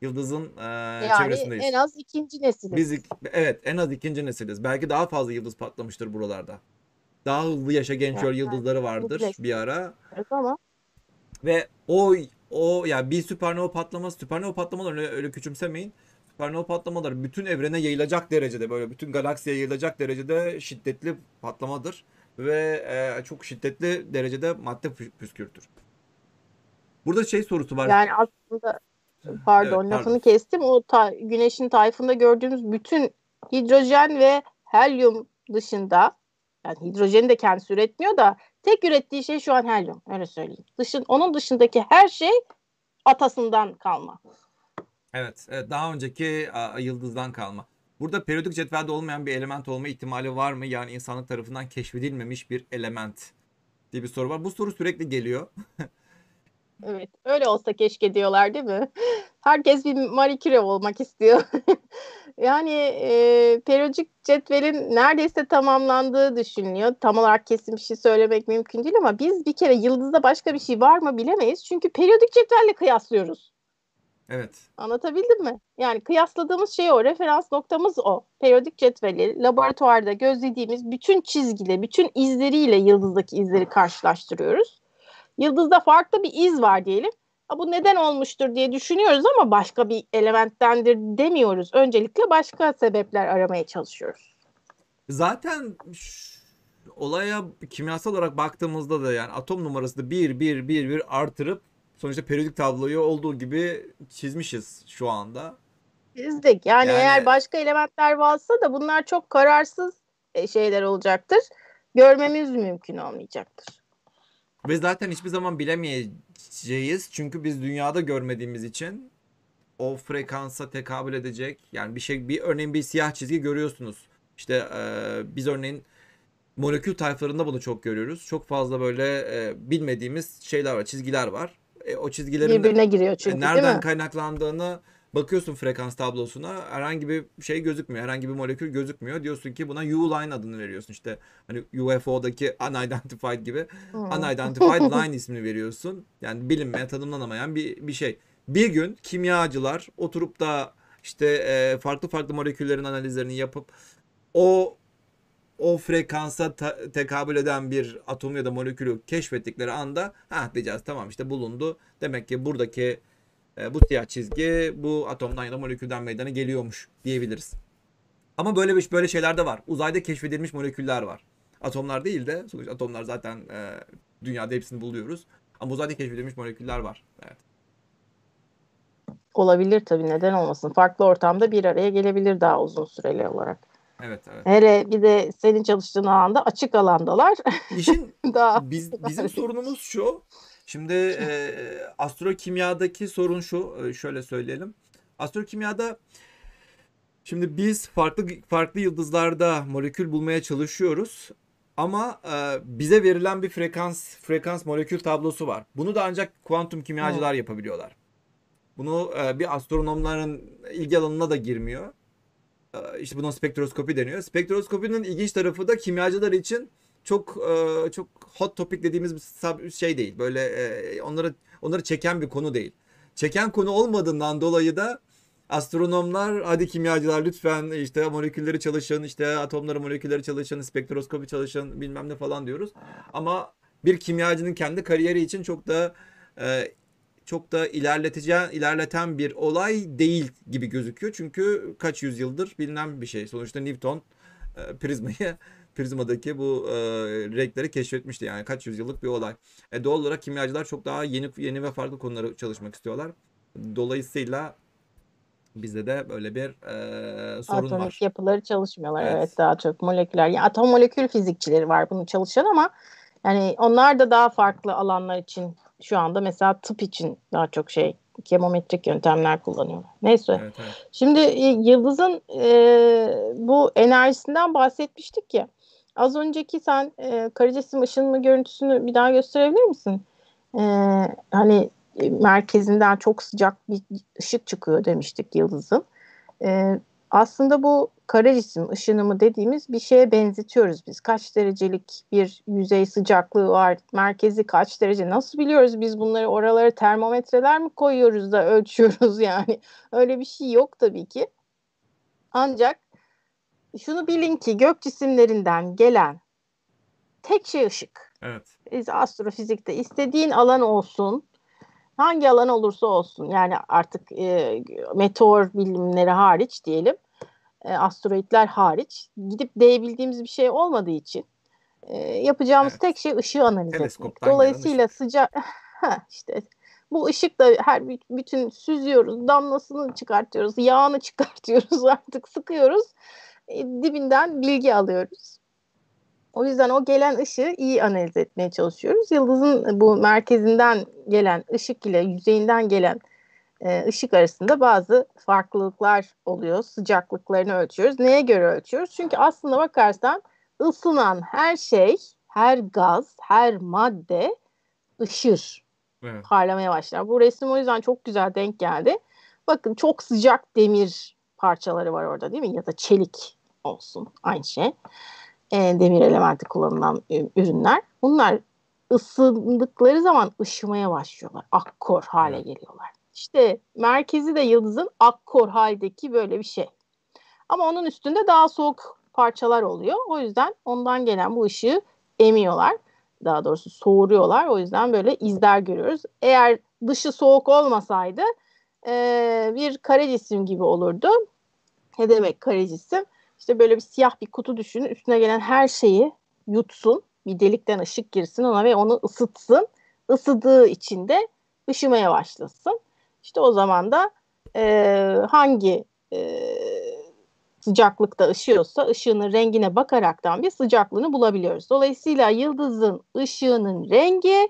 Yıldızın çevresindeyiz. Yani en az ikinci nesiliz. Evet, en az ikinci nesiliz. Belki daha fazla yıldız patlamıştır buralarda. Daha hızlı yaşa gençler yıldızları vardır bir ara. Evet, ama. Ve o ya yani bir süpernova patlaması, süpernova patlamaları öyle küçümsemeyin. Süpernova patlamaları bütün evrene yayılacak derecede, böyle bütün galaksiye yayılacak derecede şiddetli patlamadır ve çok şiddetli derecede madde püskürtür. Burada şey sorusu var. Yani aslında lafını kestim. O güneşin tayfında gördüğümüz bütün hidrojen ve helyum dışında, yani hidrojeni de kendisi üretmiyor da tek ürettiği şey şu an helyum, öyle söyleyeyim. Onun dışındaki her şey atasından kalma. Evet, daha önceki yıldızdan kalma. Burada periyodik cetvelde olmayan bir element olma ihtimali var mı? Yani insanlık tarafından keşfedilmemiş bir element diye bir soru var. Bu soru sürekli geliyor. Evet, öyle olsa keşke diyorlar değil mi? Herkes bir Marie Curie olmak istiyor. Yani periyodik cetvelin neredeyse tamamlandığı düşünülüyor. Tam olarak kesin bir şey söylemek mümkün değil ama biz bir kere yıldızda başka bir şey var mı bilemeyiz. Çünkü periyodik cetvelle kıyaslıyoruz. Evet. Anlatabildim mi? Yani kıyasladığımız şey o. Referans noktamız o. Periyodik cetveli laboratuvarda gözlediğimiz bütün çizgiyle, bütün izleriyle yıldızdaki izleri karşılaştırıyoruz. Yıldızda farklı bir iz var diyelim. Bu neden olmuştur diye düşünüyoruz ama başka bir elementtendir demiyoruz. Öncelikle başka sebepler aramaya çalışıyoruz. Zaten olaya kimyasal olarak baktığımızda da yani atom numarası da bir artırıp sonuçta periyodik tabloyu olduğu gibi çizmişiz şu anda. Çizdik. Yani eğer başka elementler varsa da bunlar çok kararsız şeyler olacaktır. Görmemiz mümkün olmayacaktır. Ve zaten hiçbir zaman bilemeyeceğiz. Çünkü biz dünyada görmediğimiz için o frekansa tekabül edecek. Yani örneğin bir siyah çizgi görüyorsunuz. İşte biz örneğin molekül tayflarında bunu çok görüyoruz. Çok fazla böyle bilmediğimiz şeyler var, çizgiler var. O çizgilerin birbirine giriyor çünkü, nereden kaynaklandığını bakıyorsun frekans tablosuna. Herhangi bir şey gözükmüyor. Herhangi bir molekül gözükmüyor. Diyorsun ki buna U-line adını veriyorsun. İşte hani UFO'daki unidentified gibi unidentified line ismini veriyorsun. Yani bilinmeyen, tanımlanamayan bir şey. Bir gün kimyacılar oturup da işte farklı farklı moleküllerin analizlerini yapıp o frekansa tekabül eden bir atom ya da molekülü keşfettikleri anda diyeceğiz tamam işte bulundu. Demek ki buradaki bu siyah çizgi bu atomdan ya da molekülden meydana geliyormuş diyebiliriz. Ama böyle şeyler de var. Uzayda keşfedilmiş moleküller var. Atomlar değil de sonuçta atomlar zaten dünyada hepsini buluyoruz. Ama uzayda keşfedilmiş moleküller var. Evet. Olabilir tabii, neden olmasın. Farklı ortamda bir araya gelebilir daha uzun süreli olarak. Evet, evet. Bir de senin çalıştığın alanda açık alandalar. Bizim sorunumuz şu. Şimdi astrokimyadaki sorun şu. Şöyle söyleyelim. Astrokimyada şimdi biz farklı yıldızlarda molekül bulmaya çalışıyoruz. Ama bize verilen bir frekans molekül tablosu var. Bunu da ancak kuantum kimyacılar yapabiliyorlar. Bunu bir astronomların ilgi alanına da girmiyor. İşte buna spektroskopi deniyor. Spektroskopinin ilginç tarafı da kimyacılar için çok hot topic dediğimiz bir şey değil. Böyle onları çeken bir konu değil. Çeken konu olmadığından dolayı da astronomlar hadi kimyacılar lütfen işte molekülleri çalışın, işte atomları molekülleri çalışın, spektroskopi çalışın bilmem ne falan diyoruz. Ama bir kimyacının kendi kariyeri için çok da ilerleten bir olay değil gibi gözüküyor. Çünkü kaç yüzyıldır bilinen bir şey. Sonuçta Newton prizmadaki bu renkleri keşfetmişti. Yani kaç yüzyıllık bir olay. Doğal olarak kimyacılar çok daha yeni ve farklı konulara çalışmak istiyorlar. Dolayısıyla bizde de böyle bir sorun var. Atomik yapıları çalışmıyorlar. Evet, daha çok moleküler. Yani atom molekül fizikçileri var bunu çalışan ama yani onlar da daha farklı alanlar için şu anda mesela tıp için daha çok kemometrik yöntemler kullanıyorlar. Neyse. Evet, evet. Şimdi yıldızın bu enerjisinden bahsetmiştik ya. Az önceki sen kara cisim ışınımı görüntüsünü bir daha gösterebilir misin? Hani merkezinden çok sıcak bir ışık çıkıyor demiştik yıldızın. Aslında bu kara cisim ışınımı dediğimiz bir şeye benzetiyoruz biz. Kaç derecelik bir yüzey sıcaklığı var, merkezi kaç derece, nasıl biliyoruz biz bunları, oralara termometreler mi koyuyoruz da ölçüyoruz yani. Öyle bir şey yok tabii ki. Ancak şunu bilin ki gök cisimlerinden gelen tek şey ışık. Evet. Biz astrofizikte istediğin alan olsun, hangi alan olursa olsun yani artık meteor bilimleri hariç diyelim. Asteroidler hariç gidip değebildiğimiz bir şey olmadığı için yapacağımız tek şey ışığı analiz etmek. Dolayısıyla sıcak işte bu ışık da bütün süzüyoruz, damlasını çıkartıyoruz, yağını çıkartıyoruz artık sıkıyoruz. Dibinden bilgi alıyoruz. O yüzden o gelen ışığı iyi analiz etmeye çalışıyoruz. Yıldızın bu merkezinden gelen ışık ile yüzeyinden gelen ışık arasında bazı farklılıklar oluyor. Sıcaklıklarını ölçüyoruz. Neye göre ölçüyoruz? Çünkü aslına bakarsan ısınan her şey, her gaz, her madde ışır. Evet. Parlamaya başlar. Bu resim o yüzden çok güzel denk geldi. Bakın çok sıcak demir parçaları var orada değil mi? Ya da çelik olsun. Aynı şey. Demir elementi kullanılan ürünler. Bunlar ısındıkları zaman ışımaya başlıyorlar. Akkor hale geliyorlar. İşte merkezi de yıldızın akkor haldeki böyle bir şey. Ama onun üstünde daha soğuk parçalar oluyor. O yüzden ondan gelen bu ışığı emiyorlar. Daha doğrusu soğuruyorlar. O yüzden böyle izler görüyoruz. Eğer dışı soğuk olmasaydı bir kare cisim gibi olurdu. Ne demek kare cisim? İşte böyle bir siyah bir kutu düşünün. Üstüne gelen her şeyi yutsun. Bir delikten ışık girsin ona ve onu ısıtsın. Isıdığı için de ışımaya başlasın. İşte o zaman da hangi sıcaklıkta ışıyorsa ışığının rengine bakaraktan bir sıcaklığını bulabiliyoruz. Dolayısıyla yıldızın ışığının rengi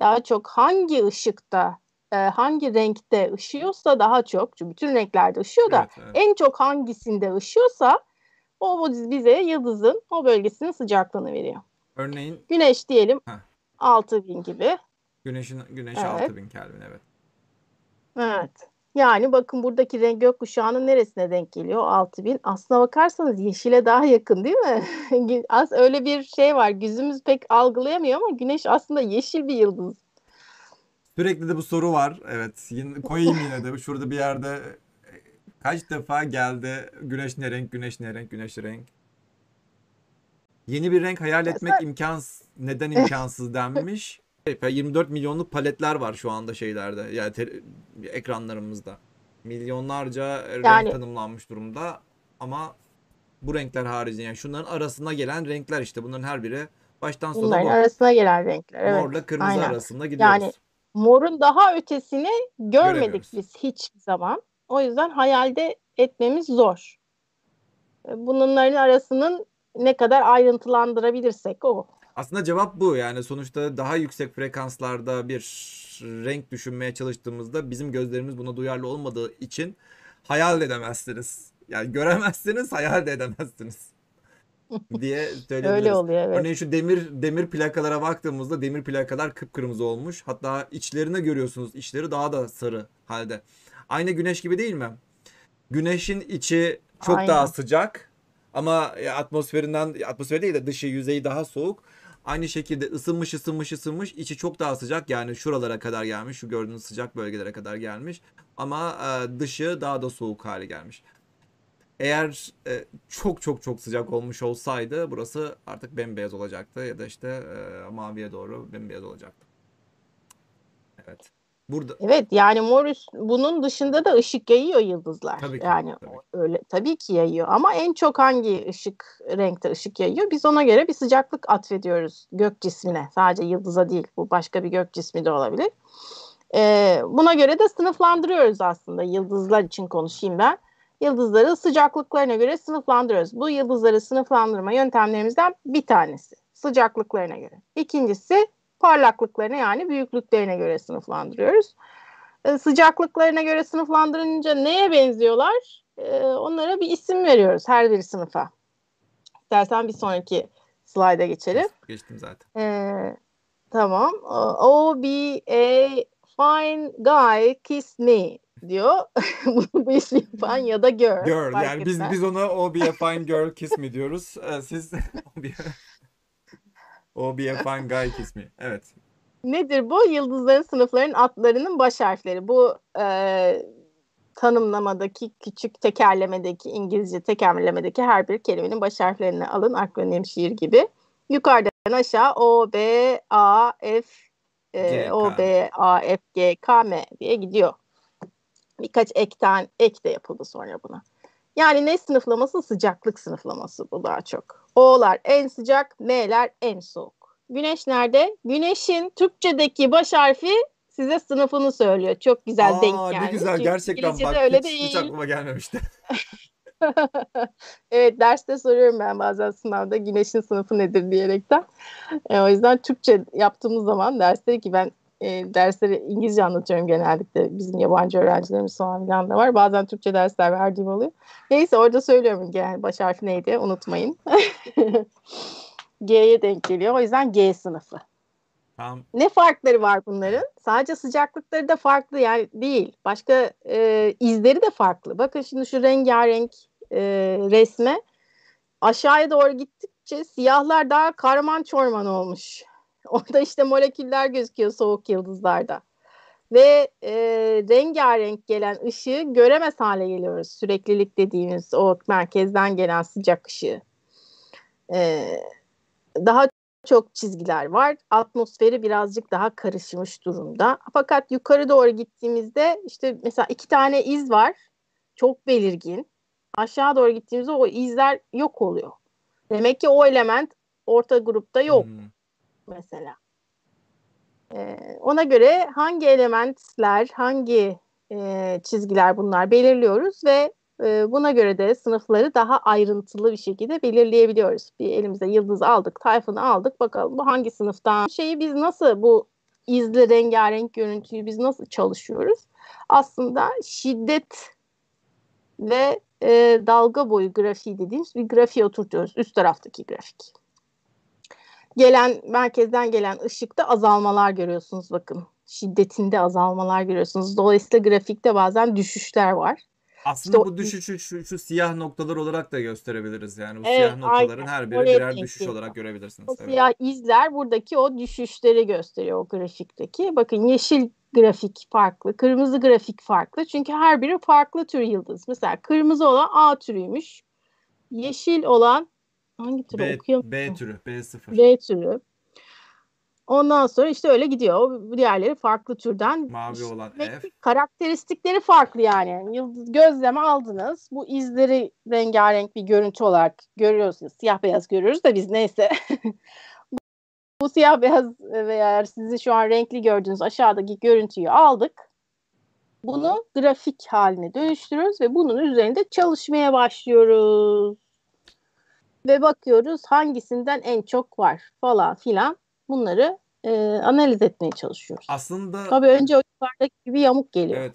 daha çok hangi ışıkta, hangi renkte ışıyorsa daha çok, çünkü bütün renklerde ışıyor da en çok hangisinde ışıyorsa o bize yıldızın o bölgesinin sıcaklığını veriyor. Örneğin güneş diyelim 6000 gibi. Güneş evet. 6000 Kelvin evet. Evet. Yani bakın buradaki renk gökkuşağının neresine denk geliyor? 6000. Aslına bakarsanız yeşile daha yakın değil mi? Öyle bir şey var. Gözümüz pek algılayamıyor ama güneş aslında yeşil bir yıldız. Sürekli de bu soru var. Evet. Koyayım yine de. Şurada bir yerde kaç defa geldi güneş ne renk. Yeni bir renk hayal etmek imkansız. Neden imkansız denmiş? 24 milyonluk paletler var şu anda şeylerde. Yani ekranlarımızda. Milyonlarca renk tanımlanmış durumda. Ama bu renkler haricinde yani şunların arasına gelen renkler işte. Bunların her biri baştan sona bunların arasına gelen renkler. Evet. Morla kırmızı arasında gidiyoruz. Yani morun daha ötesini görmedik biz hiçbir zaman. O yüzden hayalde etmemiz zor. Bunların arasının ne kadar ayrıntılandırabilirsek o. Aslında cevap bu yani sonuçta daha yüksek frekanslarda bir renk düşünmeye çalıştığımızda bizim gözlerimiz buna duyarlı olmadığı için hayal edemezsiniz. Yani göremezsiniz, hayal de edemezsiniz diye söyleyebiliriz. Öyle oluyor evet. Örneğin şu demir plakalara baktığımızda demir plakalar kıpkırmızı olmuş. Hatta içlerini görüyorsunuz, içleri daha da sarı halde. Aynı güneş gibi değil mi? Güneşin içi çok daha sıcak ama atmosferi değil de dışı yüzeyi daha soğuk. Aynı şekilde ısınmış içi çok daha sıcak yani şuralara kadar gelmiş şu gördüğünüz sıcak bölgelere kadar gelmiş ama dışı daha da soğuk hale gelmiş. Eğer çok sıcak olmuş olsaydı burası artık bembeyaz olacaktı ya da işte maviye doğru bembeyaz olacaktı. Evet. Burada. Evet yani Morus bunun dışında da ışık yayıyor yıldızlar. Tabii ki, yani öyle tabii ki yayıyor ama en çok hangi renkte ışık yayıyor? Biz ona göre bir sıcaklık atfediyoruz gök cismine. Sadece yıldıza değil bu başka bir gök cismi de olabilir. Buna göre de sınıflandırıyoruz aslında yıldızlar için konuşayım ben. Yıldızları sıcaklıklarına göre sınıflandırıyoruz. Bu yıldızları sınıflandırma yöntemlerimizden bir tanesi sıcaklıklarına göre. İkincisi parlaklıklarına yani büyüklüklerine göre sınıflandırıyoruz. Sıcaklıklarına göre sınıflandırınca neye benziyorlar? Onlara bir isim veriyoruz her bir sınıfa. İstersen bir sonraki slayda geçelim. Geçtim zaten. Tamam. O, B, A, fine guy, kiss me diyor. Bu ismi yapan ya da girl. Yani biz ona O, B, a fine girl, kiss me diyoruz. Siz O, B, O bir fan guy ismi. Evet. Nedir bu? Yıldızların sınıfların adlarının baş harfleri. Bu tanımlamadaki küçük tekerlemedeki İngilizce tekerlemedeki her bir kelimenin baş harflerini alın. Akronim şiir gibi. Yukarıdan aşağı O, B, A, F, O, B, A, F, G, K, M diye gidiyor. Birkaç ek de yapıldı sonra buna. Yani ne sınıflaması? Sıcaklık sınıflaması bu daha çok. O'lar en sıcak, M'ler en soğuk. Güneş nerede? Güneşin Türkçedeki baş harfi size sınıfını söylüyor. Çok güzel denk geldi. Ne güzel çünkü gerçekten bak öyle hiç aklıma gelmemişti. Evet derste soruyorum ben bazen sınavda güneşin sınıfı nedir diyerekten. O yüzden Türkçe yaptığımız zaman derste ki ben dersleri İngilizce anlatıyorum genellikle. Bizim yabancı öğrencilerimiz falan filan da var. Bazen Türkçe dersler verdiğim oluyor. Neyse orada söylüyorum yani baş harfi neydi unutmayın. G'ye denk geliyor. O yüzden G sınıfı. Tamam. Ne farkları var bunların? Sadece sıcaklıkları da farklı yani değil. Başka izleri de farklı. Bakın şimdi şu rengarenk resme aşağıya doğru gittikçe siyahlar daha karman çorman olmuş. Orada işte moleküller gözüküyor soğuk yıldızlarda. Ve rengarenk gelen ışığı göremez hale geliyoruz. Süreklilik dediğimiz o merkezden gelen sıcak ışığı. Daha çok çizgiler var. Atmosferi birazcık daha karışmış durumda. Fakat yukarı doğru gittiğimizde işte mesela 2 iz var. Çok belirgin. Aşağı doğru gittiğimizde o izler yok oluyor. Demek ki o element orta grupta yok. Mesela. Ona göre hangi elementler, hangi çizgiler bunlar belirliyoruz ve Buna göre de sınıfları daha ayrıntılı bir şekilde belirleyebiliyoruz. Bir elimize yıldız aldık, tayfını aldık. Bakalım bu hangi sınıftan? Biz nasıl bu izli rengarenk görüntüyü biz nasıl çalışıyoruz? Aslında şiddet ve dalga boyu grafiği dediğimiz bir grafiğe oturtuyoruz. Üst taraftaki grafik. Merkezden gelen ışıkta azalmalar görüyorsunuz bakın. Şiddetinde azalmalar görüyorsunuz. Dolayısıyla grafikte bazen düşüşler var. Aslında bu düşüşü şu siyah noktalar olarak da gösterebiliriz. Yani bu siyah noktaların her biri birer düşüş olarak görebilirsiniz. O siyah izler buradaki o düşüşleri gösteriyor o grafikteki. Bakın yeşil grafik farklı, kırmızı grafik farklı. Çünkü her biri farklı tür yıldız. Mesela kırmızı olan A türüymüş. Yeşil olan hangi türü okuyamıyorum? B türü, B0. B türü. Ondan sonra işte öyle gidiyor. Diğerleri farklı türden. Mavi olan F. Karakteristikleri farklı yani. Yıldız gözleme aldınız. Bu izleri rengarenk bir görüntü olarak görüyorsunuz. Siyah beyaz görüyoruz da biz neyse. Bu siyah beyaz veya sizi şu an renkli gördüğünüz aşağıdaki görüntüyü aldık. Bunu grafik haline dönüştürüyoruz ve bunun üzerinde çalışmaya başlıyoruz. Ve bakıyoruz hangisinden en çok var falan filan. Bunları analiz etmeye çalışıyoruz. Aslında tabii önce o yukarıdaki gibi yamuk geliyor. Evet.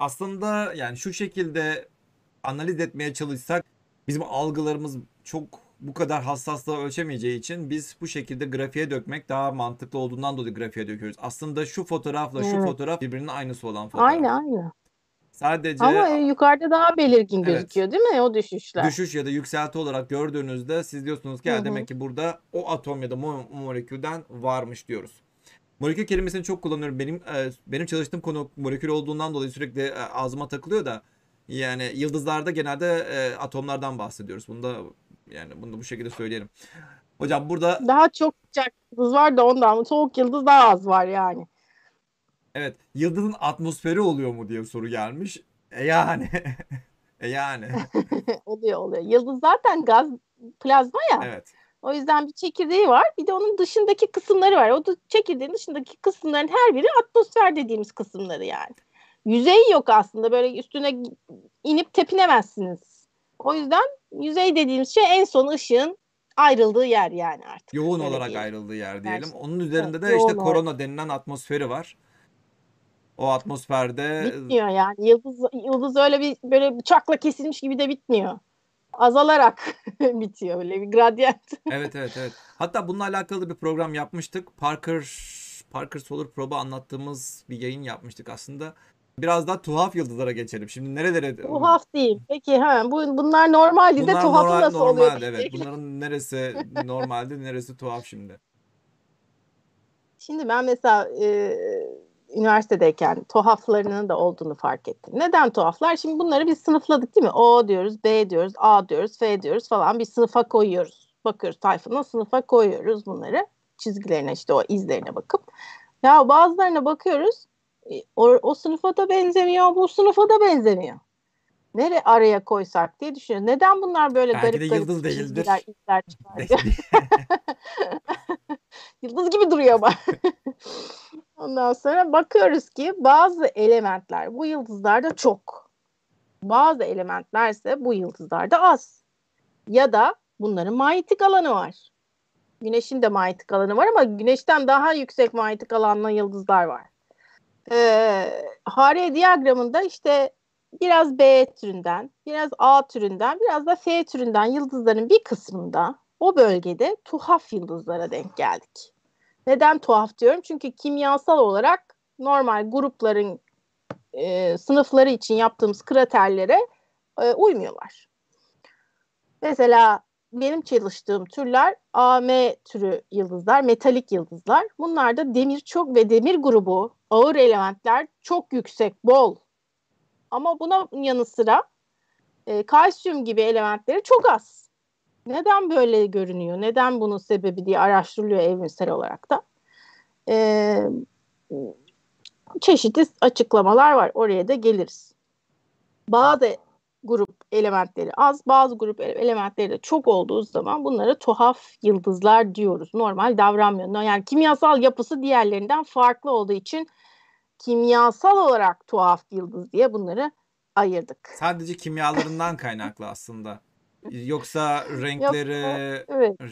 Aslında yani şu şekilde analiz etmeye çalışsak bizim algılarımız çok bu kadar hassaslığa ölçemeyeceği için biz bu şekilde grafiğe dökmek daha mantıklı olduğundan dolayı grafiğe döküyoruz. Aslında şu fotoğrafla şu fotoğraf birbirinin aynısı olan fotoğraf. Aynı. Sadece ama yukarıda daha belirgin gözüküyor değil mi o düşüşler? Düşüş ya da yükselti olarak gördüğünüzde siz diyorsunuz ki demek ki burada o atom ya da molekülden varmış diyoruz. Molekül kelimesini çok kullanıyorum. Benim çalıştığım konu molekül olduğundan dolayı sürekli ağzıma takılıyor da yani yıldızlarda genelde atomlardan bahsediyoruz. Bunu da bu şekilde söyleyelim. Hocam burada daha çok sıcak yıldız var da ondan ama soğuk yıldız daha az var yani. Evet, yıldızın atmosferi oluyor mu diye soru gelmiş. Yani. Oluyor. Yıldız zaten gaz, plazma ya. Evet. O yüzden bir çekirdeği var. Bir de onun dışındaki kısımları var. O da çekirdeğin dışındaki kısımların her biri atmosfer dediğimiz kısımları yani. Yüzey yok aslında. Böyle üstüne inip tepinemezsiniz. O yüzden yüzey dediğimiz şey en son ışığın ayrıldığı yer yani artık. Yoğun olarak ayrıldığı yer diyelim. Onun üzerinde de işte korona denilen atmosferi var. O atmosferde bitmiyor yani. Yıldız öyle bir böyle bıçakla kesilmiş gibi de bitmiyor. Azalarak bitiyor öyle bir gradiyent. Evet. Hatta bununla alakalı bir program yapmıştık. Parker Solar Probe anlattığımız bir yayın yapmıştık aslında. Biraz daha tuhaf yıldızlara geçelim. Şimdi nerelere? Tuhaf değil. Peki bunlar normaldi de tuhafı nasıl oluyor? Normaldi evet. Bunların neresi normaldi, neresi tuhaf şimdi? Şimdi ben mesela üniversitedeyken tuhaflarının da olduğunu fark ettim. Neden tuhaflar? Şimdi bunları biz sınıfladık değil mi? O diyoruz, B diyoruz, A diyoruz, F diyoruz falan bir sınıfa koyuyoruz. Bakıyoruz tayfına sınıfa koyuyoruz bunları. Çizgilerine işte o izlerine bakıp. Ya bazılarına bakıyoruz. O sınıfa da benzemiyor, bu sınıfa da benzemiyor. Nereye araya koysak diye düşünüyorum. Neden bunlar böyle belki garip yıldız değildir. İzler çıkarıyor. Yıldız gibi duruyor ama. Ondan sonra bakıyoruz ki bazı elementler bu yıldızlarda çok. Bazı elementlerse bu yıldızlarda az. Ya da bunların manyetik alanı var. Güneşin de manyetik alanı var ama güneşten daha yüksek manyetik alanlı yıldızlar var. Hare diyagramında işte biraz B türünden, biraz A türünden, biraz da F türünden yıldızların bir kısmında o bölgede tuhaf yıldızlara denk geldik. Neden tuhaf diyorum? Çünkü kimyasal olarak normal grupların sınıfları için yaptığımız kriterlere uymuyorlar. Mesela benim çalıştığım türler AM türü yıldızlar, metalik yıldızlar. Bunlarda demir çok ve demir grubu, ağır elementler çok yüksek, bol. Ama buna yanı sıra kalsiyum gibi elementleri çok az. Neden böyle görünüyor? Neden bunun sebebi diye araştırılıyor evrimsel olarak da. Çeşitli açıklamalar var. Oraya da geliriz. Bazı grup elementleri az, bazı grup elementleri de çok olduğu zaman bunlara tuhaf yıldızlar diyoruz. Normal davranmıyor. Yani kimyasal yapısı diğerlerinden farklı olduğu için kimyasal olarak tuhaf yıldız diye bunları ayırdık. Sadece kimyalarından kaynaklı aslında. Yoksa renkleri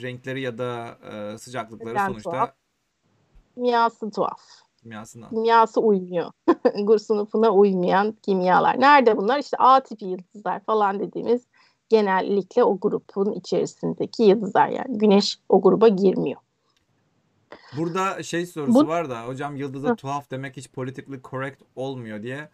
renkleri ya da sıcaklıkları ben sonuçta tuhaf. Kimyası tuhaf. Kimyası uymuyor. Gur sınıfına uymayan kimyalar. Nerede bunlar? İşte A tipi yıldızlar falan dediğimiz genellikle o grubun içerisindeki yıldızlar, yani Güneş o gruba girmiyor. Burada şey sorusu var da hocam, yıldıza tuhaf demek hiç politically correct olmuyor diye.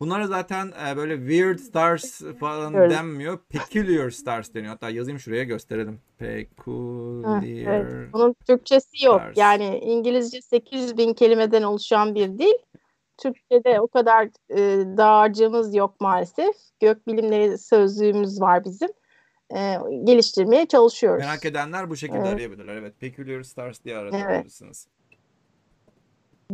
Bunlara zaten böyle weird stars falan denmiyor. Peculiar stars deniyor. Hatta yazayım şuraya, gösterelim. Peculiar. Evet. Bunun Türkçesi yok. Stars. Yani İngilizce 8.000 kelimeden oluşan bir dil. Türkçe'de o kadar dağarcığımız yok maalesef. Gökbilimleri sözlüğümüz var bizim. Geliştirmeye çalışıyoruz. Merak edenler bu şekilde arayabilirler. Evet. Peculiar stars diye aratabilirsiniz. Evet.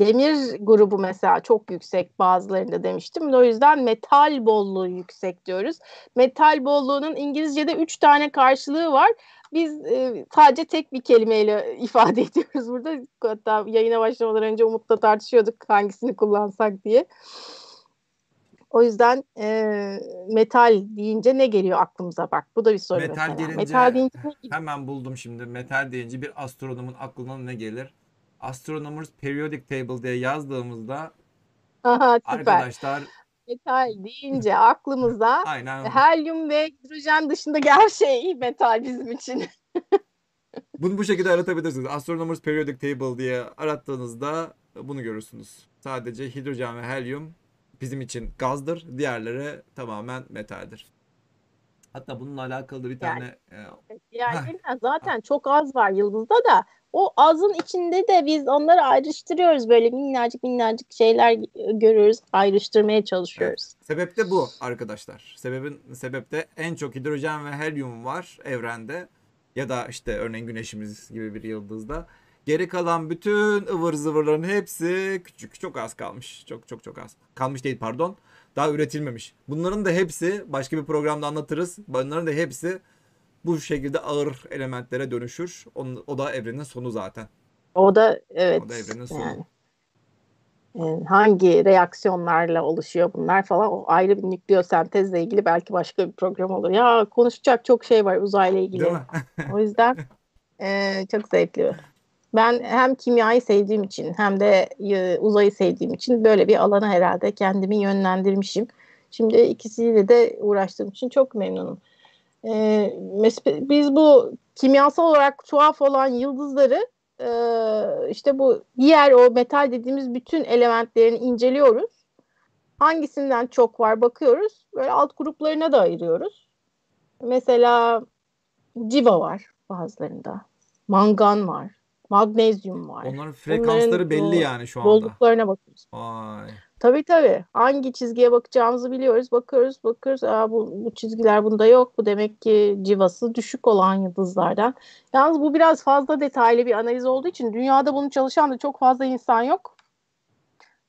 Demir grubu mesela çok yüksek bazılarında demiştim. O yüzden metal bolluğu yüksek diyoruz. Metal bolluğunun İngilizce'de 3 tane karşılığı var. Biz sadece tek bir kelimeyle ifade ediyoruz burada. Hatta yayına başlamadan önce Umut'la tartışıyorduk hangisini kullansak diye. O yüzden metal deyince ne geliyor aklımıza, bak. Bu da bir soru metal mesela. Metal deyince hemen buldum şimdi. Metal deyince bir astronomun aklına ne gelir? Astronomers Periodic Table diye yazdığımızda arkadaşlar metal deyince aklımıza helyum ve hidrojen dışındaki her şey metal bizim için. Bunu bu şekilde aratabilirsiniz. Astronomers Periodic Table diye arattığınızda bunu görürsünüz. Sadece hidrojen ve helyum bizim için gazdır. Diğerleri tamamen metaldir. Hatta bununla alakalı da bir tane... Yani zaten çok az var yıldızda da. O azın içinde de biz onları ayrıştırıyoruz, böyle minnacık minnacık şeyler görüyoruz, ayrıştırmaya çalışıyoruz. Evet. Sebep de bu arkadaşlar. Sebep de en çok hidrojen ve helyum var evrende ya da işte örneğin Güneşimiz gibi bir yıldızda. Geri kalan bütün ıvır zıvırların hepsi küçük, çok az kalmış. Çok az. Kalmış değil, pardon. Daha üretilmemiş. Bunların da hepsi, başka bir programda anlatırız. Bunların da hepsi bu şekilde ağır elementlere dönüşür. O da evrenin sonu zaten. O da evrenin sonu. Yani hangi reaksiyonlarla oluşuyor bunlar falan. O ayrı bir nükleosentezle ilgili belki başka bir program olur. Ya konuşacak çok şey var uzayla ilgili. O yüzden çok zevkli. Ben hem kimyayı sevdiğim için hem de uzayı sevdiğim için böyle bir alana herhalde kendimi yönlendirmişim. Şimdi ikisiyle de uğraştığım için çok memnunum. Biz bu kimyasal olarak tuhaf olan yıldızları işte bu diğer o metal dediğimiz bütün elementlerini inceliyoruz. Hangisinden çok var bakıyoruz. Böyle alt gruplarına da ayırıyoruz. Mesela civa var bazılarında. Mangan var. Magnezyum var. Onların frekansları belli yani şu anda. Bolluklarına bakıyoruz. Vay. Tabii. Hangi çizgiye bakacağımızı biliyoruz. Bakıyoruz. Aa, bu çizgiler bunda yok. Bu demek ki civası düşük olan yıldızlardan. Yalnız bu biraz fazla detaylı bir analiz olduğu için dünyada bunu çalışan da çok fazla insan yok.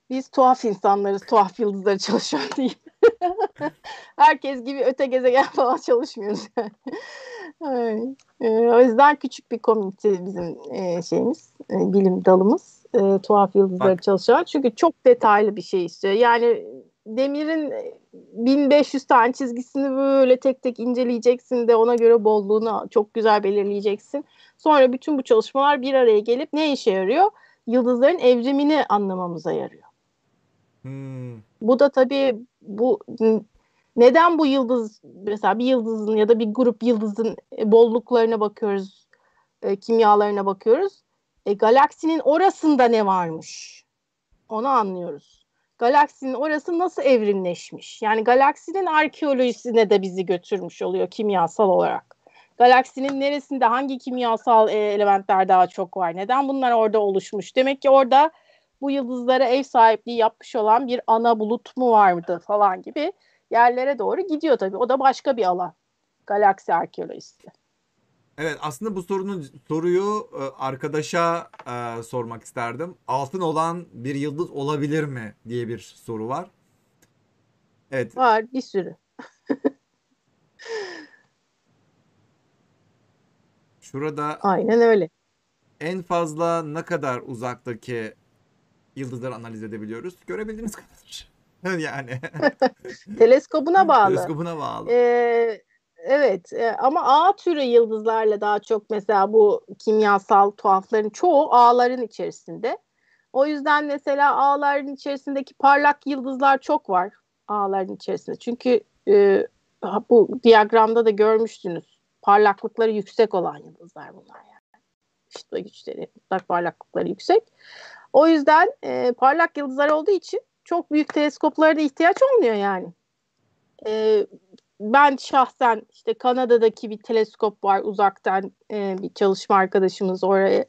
Biz tuhaf insanlarız. Tuhaf yıldızları çalışan değil. Herkes gibi öte gezegen falan çalışmıyoruz. O yüzden küçük bir komünite bizim şeyimiz, bilim dalımız. Tuhaf yıldızları çalışan. Çünkü çok detaylı bir şey istiyor. Yani demirin 1500 tane çizgisini böyle tek tek inceleyeceksin de ona göre bolluğunu çok güzel belirleyeceksin. Sonra bütün bu çalışmalar bir araya gelip ne işe yarıyor? Yıldızların evrimini anlamamıza yarıyor. Bu da tabii neden bu yıldız, mesela bir yıldızın ya da bir grup yıldızın bolluklarına bakıyoruz, kimyalarına bakıyoruz. Galaksinin orasında ne varmış? Onu anlıyoruz. Galaksinin orası nasıl evrimleşmiş? Yani galaksinin arkeolojisine de bizi götürmüş oluyor kimyasal olarak. Galaksinin neresinde hangi kimyasal elementler daha çok var? Neden bunlar orada oluşmuş? Demek ki orada bu yıldızlara ev sahipliği yapmış olan bir ana bulut mu vardı falan gibi yerlere doğru gidiyor tabii. O da başka bir alan. Galaksi arkeolojisi. Evet, aslında bu soruyu arkadaşa sormak isterdim. Altın olan bir yıldız olabilir mi diye bir soru var. Evet. Var bir sürü. Şurada aynen öyle. En fazla ne kadar uzaktaki yıldızları analiz edebiliyoruz? Görebildiğimiz kadar. yani. Teleskobuna bağlı. Teleskobuna bağlı. Evet, ama A türü yıldızlarla daha çok mesela bu kimyasal tuhafların çoğu A'ların içerisinde. O yüzden mesela A'ların içerisindeki parlak yıldızlar çok var A'ların içerisinde. Çünkü bu diyagramda da görmüştünüz. Parlaklıkları yüksek olan yıldızlar bunlar yani. Işıtma güçleri, mutlak parlaklıkları yüksek. O yüzden parlak yıldızlar olduğu için çok büyük teleskoplara da ihtiyaç olmuyor yani. Ben şahsen işte Kanada'daki bir teleskop var uzaktan bir çalışma arkadaşımız oraya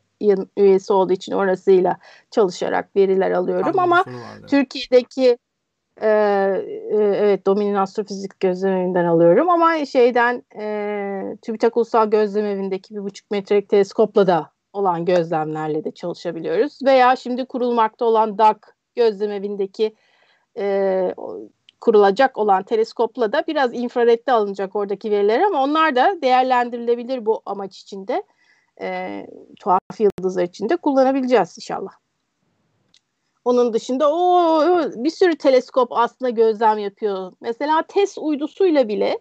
üyesi olduğu için orasıyla çalışarak veriler alıyorum ama Türkiye'deki evet Dominion Astrofizik Gözlemevi'nden alıyorum ama şeyden TÜBİTAK Ulusal Gözlemevi'ndeki 1,5 metrelik teleskopla da olan gözlemlerle de çalışabiliyoruz veya şimdi kurulmakta olan DAK Gözlemevi'ndeki kurulacak olan teleskopla da biraz infraredde alınacak oradaki veriler ama onlar da değerlendirilebilir bu amaç içinde. Tuhaf yıldızlar içinde kullanabileceğiz inşallah. Onun dışında bir sürü teleskop aslında gözlem yapıyor. Mesela TESS uydusuyla bile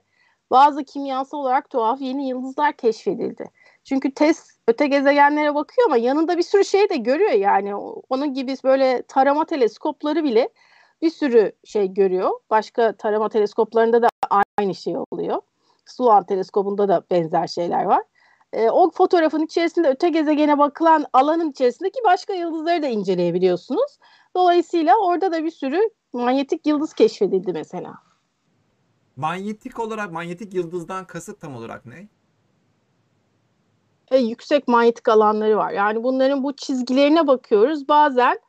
bazı kimyasal olarak tuhaf yeni yıldızlar keşfedildi. Çünkü TESS öte gezegenlere bakıyor ama yanında bir sürü şey de görüyor yani. Onun gibi böyle tarama teleskopları bile bir sürü şey görüyor. Başka tarama teleskoplarında da aynı şey oluyor. Sloan teleskobunda da benzer şeyler var. O fotoğrafın içerisinde öte gezegene bakılan alanın içerisindeki başka yıldızları da inceleyebiliyorsunuz. Dolayısıyla orada da bir sürü manyetik yıldız keşfedildi mesela. Manyetik yıldızdan kasıt tam olarak ne? Yüksek manyetik alanları var. Yani bunların bu çizgilerine bakıyoruz. Bazen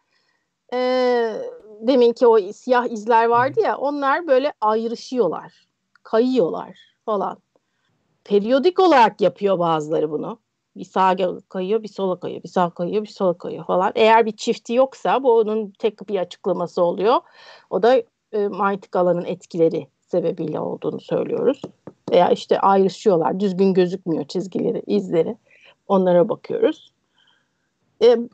deminki o siyah izler vardı ya onlar böyle ayrışıyorlar, kayıyorlar falan. Periyodik olarak yapıyor bazıları bunu. Bir sağa kayıyor, bir sola kayıyor, bir sağa kayıyor, bir sola kayıyor falan. Eğer bir çifti yoksa bu onun tek bir açıklaması oluyor. O da manyetik alanın etkileri sebebiyle olduğunu söylüyoruz. Veya işte ayrışıyorlar, düzgün gözükmüyor çizgileri, izleri. Onlara bakıyoruz.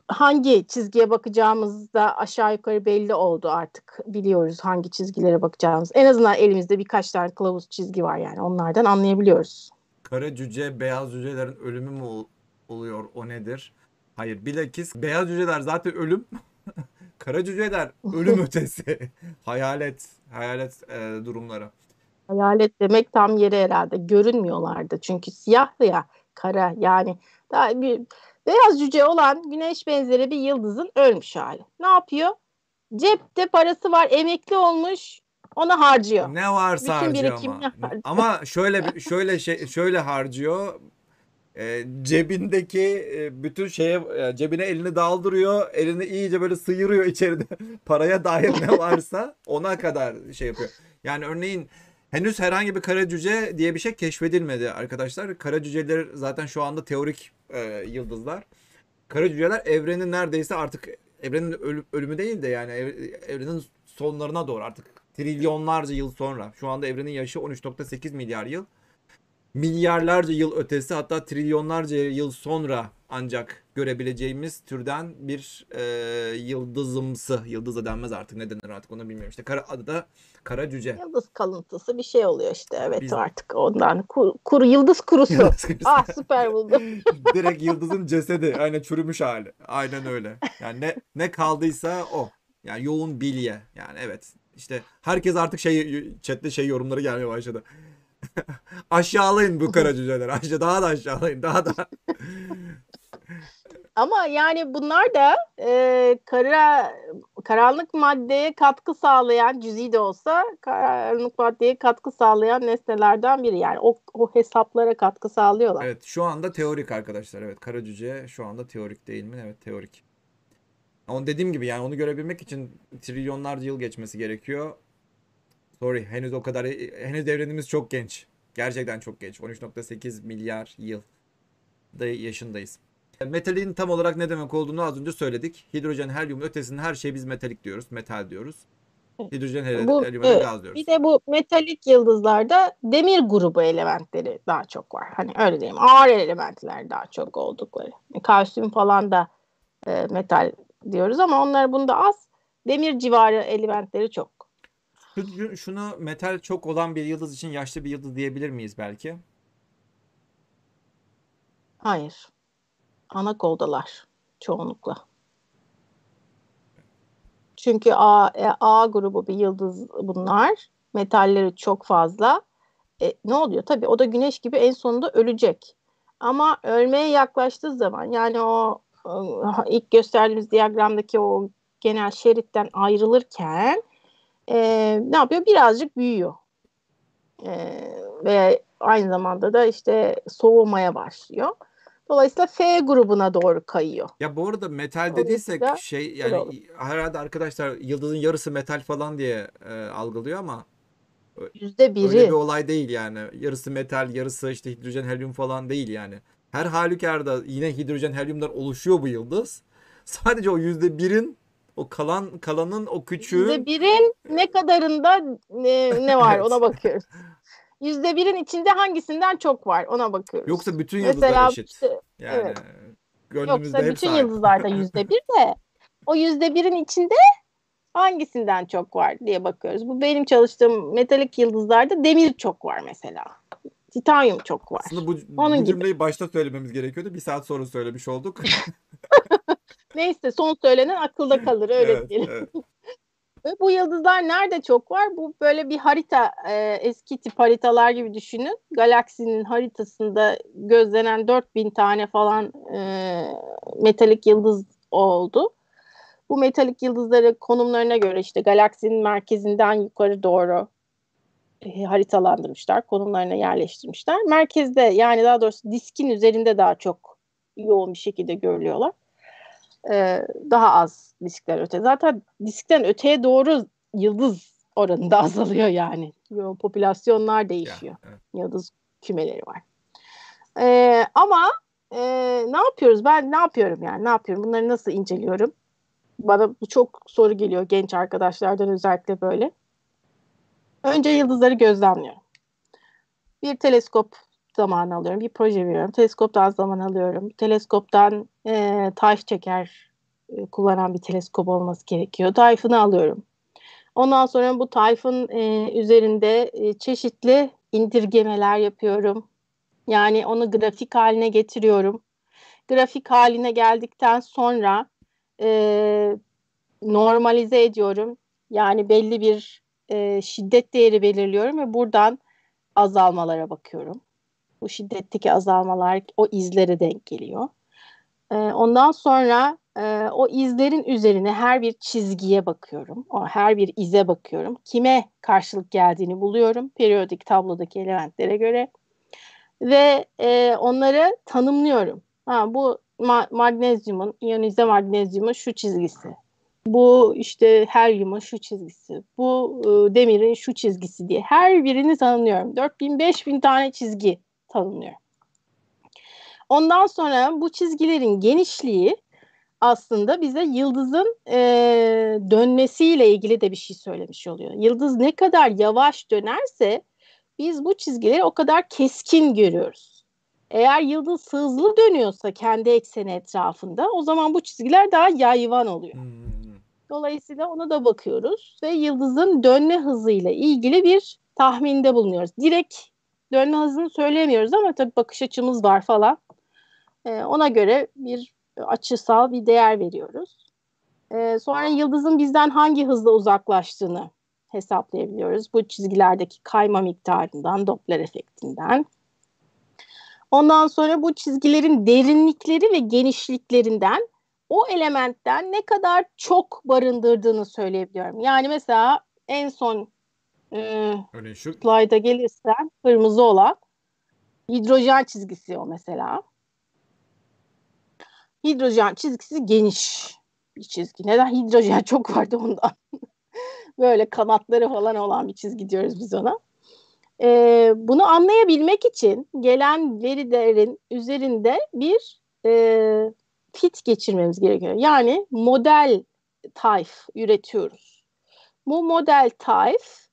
Hangi çizgiye bakacağımız da aşağı yukarı belli oldu artık. Biliyoruz hangi çizgilere bakacağımız. En azından elimizde birkaç tane kılavuz çizgi var yani. Onlardan anlayabiliyoruz. Kara cüce, beyaz cücelerin ölümü mü oluyor? O nedir? Hayır, bilakis beyaz cüceler zaten ölüm. Kara cüceler ölüm ötesi. Hayalet durumları. Hayalet demek tam yeri herhalde. Görünmüyorlardı. Çünkü siyahtı ya, kara yani. Daha bir beyaz cüce olan güneş benzeri bir yıldızın ölmüş hali. Ne yapıyor? Cepte parası var, emekli olmuş, onu harcıyor. Ne varsa bütün harcıyor ama. Harcıyor. Ama şöyle harcıyor. Cebindeki bütün şeye cebine elini daldırıyor, elini iyice böyle sıyırıyor içeride. Paraya dair ne varsa ona kadar şey yapıyor. Yani örneğin henüz herhangi bir kara cüce diye bir şey keşfedilmedi arkadaşlar. Kara cüceler zaten şu anda teorik yıldızlar. Kara cüceler evrenin neredeyse artık evrenin ölümü değil de yani evrenin sonlarına doğru artık trilyonlarca yıl sonra. Şu anda evrenin yaşı 13.8 milyar yıl. Milyarlarca yıl ötesi hatta trilyonlarca yıl sonra ancak görebileceğimiz türden bir yıldızımsı. Yıldız da denmez artık. Ne denir artık onu bilmiyorum. İşte adı da kara cüce. Yıldız kalıntısı bir şey oluyor işte. Evet biz... artık ondan. Yıldız kurusu. Ah süper buldum. Direkt yıldızın cesedi. Aynen çürümüş hali. Aynen öyle. Yani ne kaldıysa o. Yani yoğun bilye. Yani evet. İşte herkes artık chatte yorumları gelmeye başladı. Aşağılayın bu kara cüceleri. Daha da aşağılayın. Daha da. Ama yani bunlar da karanlık maddeye katkı sağlayan cüzi de olsa karanlık maddeye katkı sağlayan nesnelerden biri. Yani o hesaplara katkı sağlıyorlar. Evet şu anda teorik arkadaşlar. Evet kara cüce şu anda teorik değil mi? Evet teorik. Ama dediğim gibi yani onu görebilmek için trilyonlarca yıl geçmesi gerekiyor. Sorry henüz evrenimiz çok genç. Gerçekten çok genç. 13.8 milyar yıl da yaşındayız. Metalin tam olarak ne demek olduğunu az önce söyledik. Hidrojen, helyumun ötesinin her şeyi biz metalik diyoruz. Metal diyoruz. Hidrojen, helyuma gaz diyoruz. Bir de bu metalik yıldızlarda demir grubu elementleri daha çok var. Hani öyle diyeyim. Ağır elementler daha çok oldukları. Kalsiyum falan da metal diyoruz ama onlar bunda az. Demir civarı elementleri çok. Şunu metal çok olan bir yıldız için yaşlı bir yıldız diyebilir miyiz belki? Hayır. Anakoldalar çoğunlukla. Çünkü A grubu bir yıldız bunlar. Metalleri çok fazla. Ne oluyor? Tabii o da güneş gibi en sonunda ölecek. Ama ölmeye yaklaştığı zaman, yani o ilk gösterdiğimiz diyagramdaki o genel şeritten ayrılırken ne yapıyor? Birazcık büyüyor. Ve aynı zamanda da işte soğumaya başlıyor. Dolayısıyla F grubuna doğru kayıyor. Ya bu arada metal dediysek şey, yani herhalde arkadaşlar yıldızın yarısı metal falan diye algılıyor ama %1'i. Öyle bir olay değil yani. Yarısı metal, yarısı işte hidrojen, helyum falan değil yani. Her halükarda yine hidrojen, helyumdan oluşuyor bu yıldız. Sadece o %1'in, o kalanın o küçüğü. %1'in ne kadarında ne var ona bakıyoruz. %1'in içinde hangisinden çok var ona bakıyoruz. Yoksa bütün yıldızlar mesela eşit. İşte, yani evet. Yoksa bütün yıldızlarda %1 de o %1'in içinde hangisinden çok var diye bakıyoruz. Bu benim çalıştığım metalik yıldızlarda demir çok var mesela. Titanyum çok var. Aslında bu cümleyi gibi başta söylememiz gerekiyordu. Bir saat sonra söylemiş olduk. Neyse, son söylenen akılda kalır, öyle evet, diyelim. Evet. Bu yıldızlar nerede çok var? Bu böyle bir harita, eski tip haritalar gibi düşünün. Galaksinin haritasında gözlenen 4000 tane falan metalik yıldız oldu. Bu metalik yıldızları konumlarına göre işte galaksinin merkezinden yukarı doğru haritalandırmışlar. Konumlarına yerleştirmişler. Merkezde, yani daha doğrusu diskin üzerinde daha çok yoğun bir şekilde görülüyorlar. Daha az diskler öte. Zaten diskten öteye doğru yıldız oranı da azalıyor yani. Popülasyonlar değişiyor. Yeah, yeah. Yıldız kümeleri var. Ama ne yapıyoruz? Ben ne yapıyorum yani? Ne yapıyorum? Bunları nasıl inceliyorum? Bana bu çok soru geliyor genç arkadaşlardan, özellikle böyle. Önce yıldızları gözlemliyorum. Bir teleskop zaman alıyorum. Bir proje veriyorum. Teleskoptan zaman alıyorum. Teleskoptan tayf çeker kullanan bir teleskop olması gerekiyor. Tayfını alıyorum. Ondan sonra bu tayfın üzerinde çeşitli indirgemeler yapıyorum. Yani onu grafik haline getiriyorum. Grafik haline geldikten sonra normalize ediyorum. Yani belli bir şiddet değeri belirliyorum ve buradan azalmalara bakıyorum. Bu şiddetteki azalmalar o izlere denk geliyor. Ondan sonra o izlerin üzerine her bir çizgiye bakıyorum. Her bir ize bakıyorum. Kime karşılık geldiğini buluyorum. Periyodik tablodaki elementlere göre. Ve onları tanımlıyorum. Bu magnezyumun, iyonize magnezyumun şu çizgisi. Bu işte helyumun şu çizgisi. Bu demirin şu çizgisi diye. Her birini tanımlıyorum. 4000-5000 tane çizgi tanımlıyor. Ondan sonra bu çizgilerin genişliği aslında bize yıldızın dönmesiyle ilgili de bir şey söylemiş oluyor. Yıldız ne kadar yavaş dönerse biz bu çizgileri o kadar keskin görüyoruz. Eğer yıldız hızlı dönüyorsa kendi ekseni etrafında, o zaman bu çizgiler daha yayvan oluyor. Dolayısıyla ona da bakıyoruz ve yıldızın dönme hızıyla ilgili bir tahminde bulunuyoruz. Direkt dönme hızını söyleyemiyoruz ama tabii bakış açımız var falan. Ona göre bir açısal bir değer veriyoruz. Sonra yıldızın bizden hangi hızla uzaklaştığını hesaplayabiliyoruz. Bu çizgilerdeki kayma miktarından, Doppler efektinden. Ondan sonra bu çizgilerin derinlikleri ve genişliklerinden o elementten ne kadar çok barındırdığını söyleyebiliyorum. Yani mesela en son slide'a gelirsen kırmızı olan hidrojen çizgisi o mesela. Hidrojen çizgisi geniş bir çizgi. Neden? Hidrojen çok vardı ondan. Böyle kanatları falan olan bir çizgi diyoruz biz ona. Bunu anlayabilmek için gelen verilerin üzerinde bir fit geçirmemiz gerekiyor. Yani model tayf üretiyoruz. Bu model tayf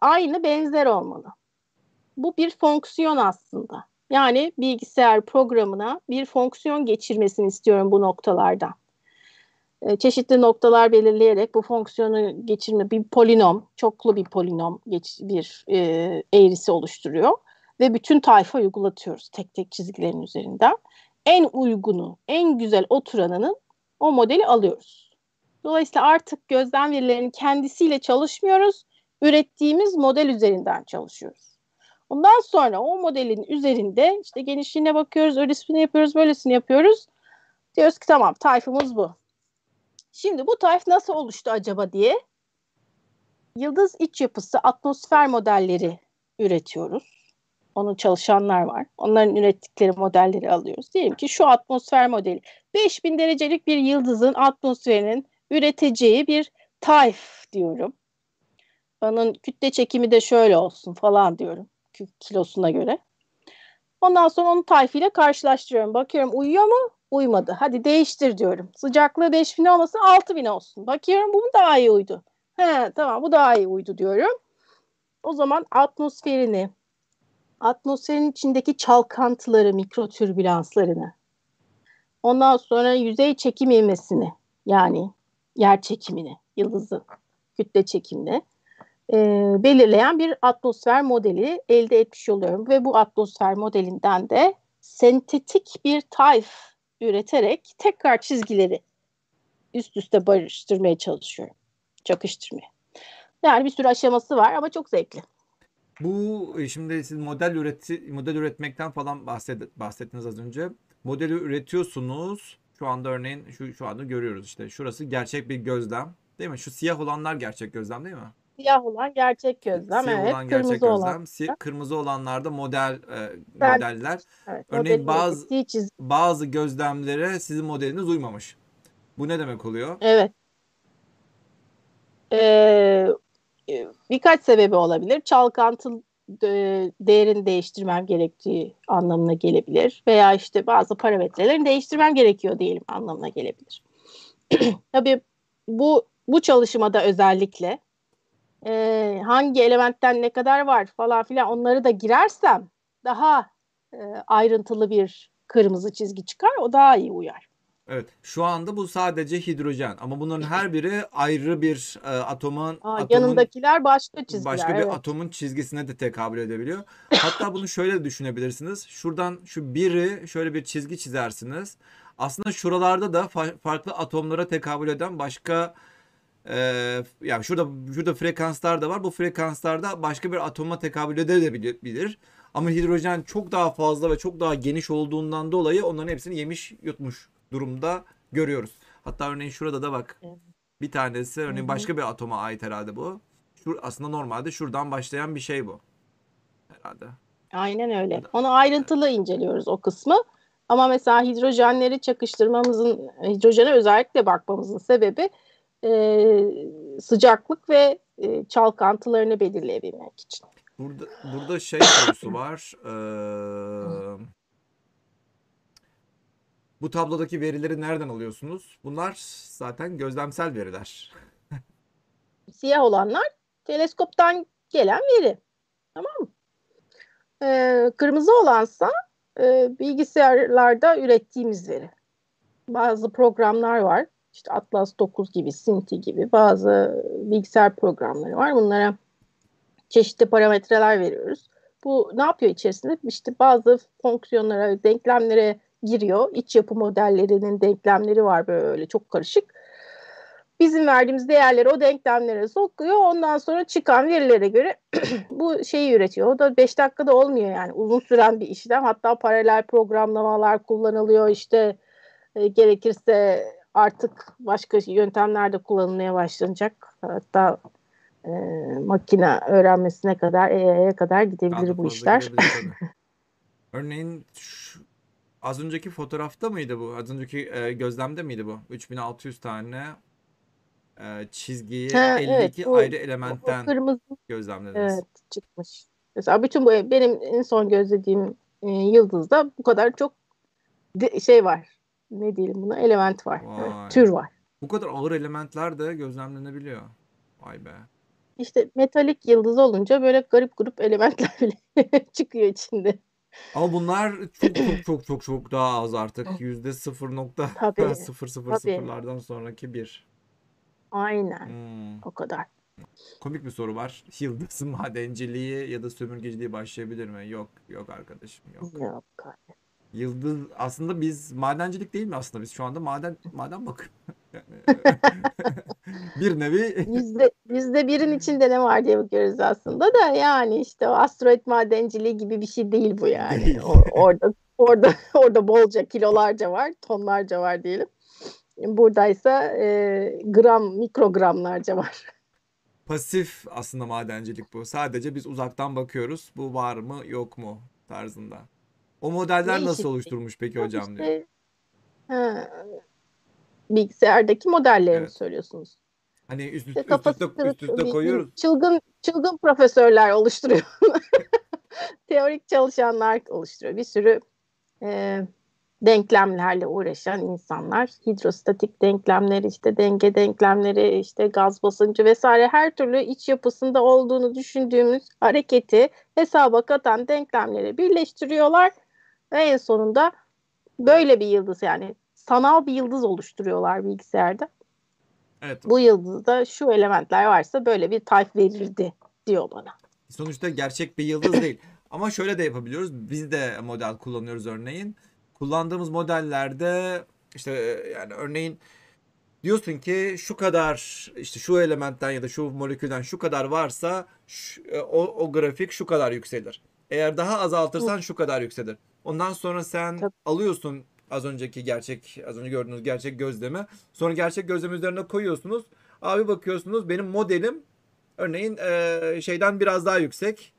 aynı, benzer olmalı. Bu bir fonksiyon aslında. Yani bilgisayar programına bir fonksiyon geçirmesini istiyorum bu noktalardan. çeşitli noktalar belirleyerek bu fonksiyonu geçirme, bir polinom, çoklu bir polinom bir eğrisi oluşturuyor. Ve bütün tayfa uygulatıyoruz tek tek çizgilerin üzerinden. En uygunu, en güzel oturanının o modeli alıyoruz. Dolayısıyla artık gözlem verilerinin kendisiyle çalışmıyoruz. Ürettiğimiz model üzerinden çalışıyoruz. Ondan sonra o modelin üzerinde işte genişliğine bakıyoruz, öylesini yapıyoruz, böylesini yapıyoruz. Diyoruz ki tamam, tayfımız bu. Şimdi bu tayf nasıl oluştu acaba diye yıldız iç yapısı, atmosfer modelleri üretiyoruz. Onun çalışanlar var. Onların ürettikleri modelleri alıyoruz. Diyelim ki şu atmosfer modeli. 5000 derecelik bir yıldızın atmosferinin üreteceği bir tayf diyorum. Onun kütle çekimi de şöyle olsun falan diyorum. Kilosuna göre. Ondan sonra onu tayfiyle karşılaştırıyorum. Bakıyorum uyuyor mu? Uymadı. Hadi değiştir diyorum. Sıcaklığı 5000 olmasın, 6000 olsun. Bakıyorum bu daha iyi uydu. He tamam, bu daha iyi uydu diyorum. O zaman atmosferini, atmosferin içindeki çalkantıları, mikrotürbülanslarını, ondan sonra yüzey çekim ivmesini, yani yer çekimini, yıldızın kütle çekimini belirleyen bir atmosfer modeli elde etmiş oluyorum. Ve bu atmosfer modelinden de sentetik bir tayf üreterek tekrar çizgileri üst üste barıştırmaya çalışıyorum. Çakıştırmaya. Yani bir sürü aşaması var ama çok zevkli. Bu şimdi siz model üretmekten falan bahsettiniz az önce. Modeli üretiyorsunuz. Şu anda örneğin şu anda görüyoruz işte. Şurası gerçek bir gözlem, değil mi? Şu siyah olanlar gerçek gözlem, değil mi? Siyah olan gerçek gözlem. Siyah evet, olan gerçek gözlem. Kırmızı olanlarda modeller. Evet, örneğin bazı gözlemlere sizin modeliniz uymamış. Bu ne demek oluyor? Evet. Birkaç sebebi olabilir. Çalkantı değerini değiştirmem gerektiği anlamına gelebilir. Veya işte bazı parametrelerini değiştirmem gerekiyor diyelim anlamına gelebilir. Tabii bu çalışmada özellikle hangi elementten ne kadar var falan filan onları da girersem daha ayrıntılı bir kırmızı çizgi çıkar. O daha iyi uyar. Evet. Şu anda bu sadece hidrojen ama bunların her biri ayrı bir atomun yanındakiler başka çizgiler. Başka bir atomun çizgisine de tekabül edebiliyor. Hatta bunu şöyle düşünebilirsiniz. Şuradan şöyle bir çizgi çizersiniz. Aslında şuralarda da farklı atomlara tekabül eden başka yani şurada frekanslar da var. Bu frekanslarda başka bir atoma tekabül edebilir. Ama hidrojen çok daha fazla ve çok daha geniş olduğundan dolayı onların hepsini yemiş yutmuş durumda görüyoruz. Hatta örneğin şurada da bak. Bir tanesi örneğin başka bir atoma ait herhalde bu. Aslında normalde şuradan başlayan bir şey bu. Herhalde. Aynen öyle. Onu ayrıntılı inceliyoruz o kısmı. Ama mesela hidrojenleri çakıştırmamızın, hidrojene özellikle bakmamızın sebebi sıcaklık ve çalkantılarını belirleyebilmek için. Burada şey sorusu var. Bu tablodaki verileri nereden alıyorsunuz? Bunlar zaten gözlemsel veriler. Siyah olanlar teleskoptan gelen veri. Tamam mı? Kırmızı olansa bilgisayarlarda ürettiğimiz veri. Bazı programlar var. İşte Atlas 9 gibi, Sinti gibi bazı bilgisayar programları var. Bunlara çeşitli parametreler veriyoruz. Bu ne yapıyor içerisinde? İşte bazı fonksiyonlara, denklemlere giriyor. İç yapı modellerinin denklemleri var böyle çok karışık. Bizim verdiğimiz değerleri o denklemlere sokuyor. Ondan sonra çıkan verilere göre bu şeyi üretiyor. O da 5 dakikada olmuyor yani. Uzun süren bir işlem. Hatta paralel programlamalar kullanılıyor. İşte gerekirse artık başka yöntemler de kullanılmaya başlanacak. Hatta makine öğrenmesine kadar, AI'ye kadar gidebilir bu işler. Gidebilir. Örneğin az önceki fotoğrafta mıydı bu? Az önceki gözlemde miydi bu? 3600 tane çizgiyi 52 evet, ayrı elementten gözlemlediniz. Evet, çıkmış. Mesela bütün bu benim en son gözlediğim yıldızda bu kadar çok şey var. Ne diyelim buna? Element var. Evet, tür var. Bu kadar ağır elementler de gözlemlenebiliyor. Vay be. İşte metalik yıldız olunca böyle garip grup elementler bile çıkıyor içinde. Ama bunlar çok daha az artık. %0.000'lardan sonraki bir. Aynen. O kadar. Komik bir soru var. Yıldız madenciliği ya da sömürgeciliği başlayabilir mi? Yok arkadaşım, yok. Yok. Yıldız aslında biz madencilik değil mi aslında? Biz şu anda maden bakın. Bir nevi. Bizde birin içinde ne var diye bakıyoruz aslında da, yani işte o asteroid madenciliği gibi bir şey değil bu yani. Değil. Orada bolca, kilolarca var, tonlarca var diyelim. Buradaysa mikrogramlarca var. Pasif aslında madencilik bu. Sadece biz uzaktan bakıyoruz. Bu var mı yok mu tarzında. O modeller nasıl oluşturmuş peki hocam? İşte, diyor. Bilgisayardaki modelleri mi söylüyorsunuz? Hani üst üste koyuyoruz. Çılgın profesörler oluşturuyor. Teorik çalışanlar oluşturuyor. Bir sürü denklemlerle uğraşan insanlar, hidrostatik denklemleri, işte denge denklemleri, işte gaz basıncı vesaire, her türlü iç yapısında olduğunu düşündüğümüz hareketi hesaba katan denklemleri birleştiriyorlar ve en sonunda böyle bir yıldız, yani sanal bir yıldız oluşturuyorlar bilgisayarda. Evet. Bu yıldızda şu elementler varsa böyle bir tayf verirdi diyor bana. Sonuçta gerçek bir yıldız değil. Ama şöyle de yapabiliyoruz. Biz de model kullanıyoruz örneğin. Kullandığımız modellerde işte yani örneğin diyorsun ki şu kadar, işte şu elementten ya da şu molekülden şu kadar varsa o grafik şu kadar yükselir. Eğer daha azaltırsan şu kadar yükselir. Ondan sonra sen alıyorsun az önce gördüğünüz gerçek gözlemi. Sonra gerçek gözlem üzerine koyuyorsunuz. Abi bakıyorsunuz benim modelim örneğin şeyden biraz daha yüksek.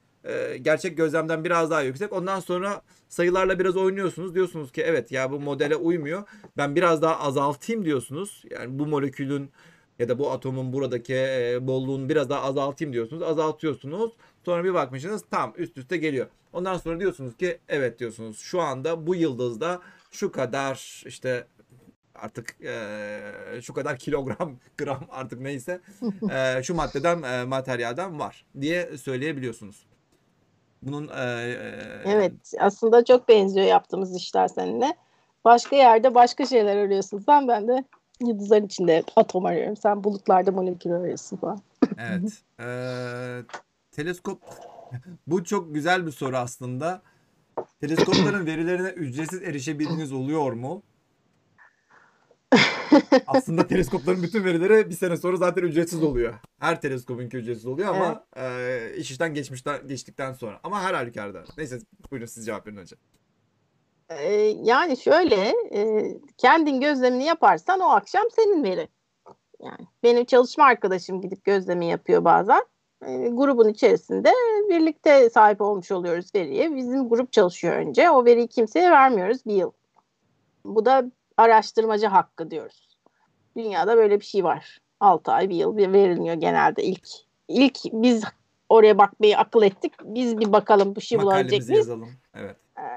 Gerçek gözlemden biraz daha yüksek. Ondan sonra sayılarla biraz oynuyorsunuz. Diyorsunuz ki evet ya bu modele uymuyor. Ben biraz daha azaltayım diyorsunuz. Yani bu molekülün ya da bu atomun buradaki bolluğunu biraz daha azaltayım diyorsunuz. Azaltıyorsunuz. Sonra bir bakmışsınız tam üst üste geliyor. Ondan sonra diyorsunuz ki evet diyorsunuz. Şu anda bu yıldızda şu kadar işte artık şu kadar kilogram, gram artık neyse şu maddeden, materyalden var diye söyleyebiliyorsunuz. Bunun, evet, aslında çok benziyor yaptığımız işler seninle. Başka yerde başka şeyler arıyorsun. Ben de yıldızların içinde atom arıyorum. Sen bulutlarda molekül arıyorsun falan. Evet. Teleskop. Bu çok güzel bir soru aslında. Teleskopların verilerine ücretsiz erişebildiğiniz oluyor mu? Aslında teleskopların bütün verileri bir sene sonra zaten ücretsiz oluyor. Her teleskobunki ücretsiz oluyor ama iş işten geçtikten sonra. Ama her halükarda. Neyse, buyurun siz cevap verin hocam. Yani şöyle, kendin gözlemini yaparsan o akşam senin veri. Yani benim çalışma arkadaşım gidip gözlemi yapıyor bazen. Grubun içerisinde birlikte sahip olmuş oluyoruz veriye. Bizim grup çalışıyor önce. O veriyi kimseye vermiyoruz bir yıl. Bu da araştırmacı hakkı diyoruz. Dünyada böyle bir şey var. 6 ay, bir yıl veriliyor genelde ilk. İlk biz oraya bakmayı akıl ettik. Biz bir bakalım bu şey bulacak mıyız? Yazalım. Evet.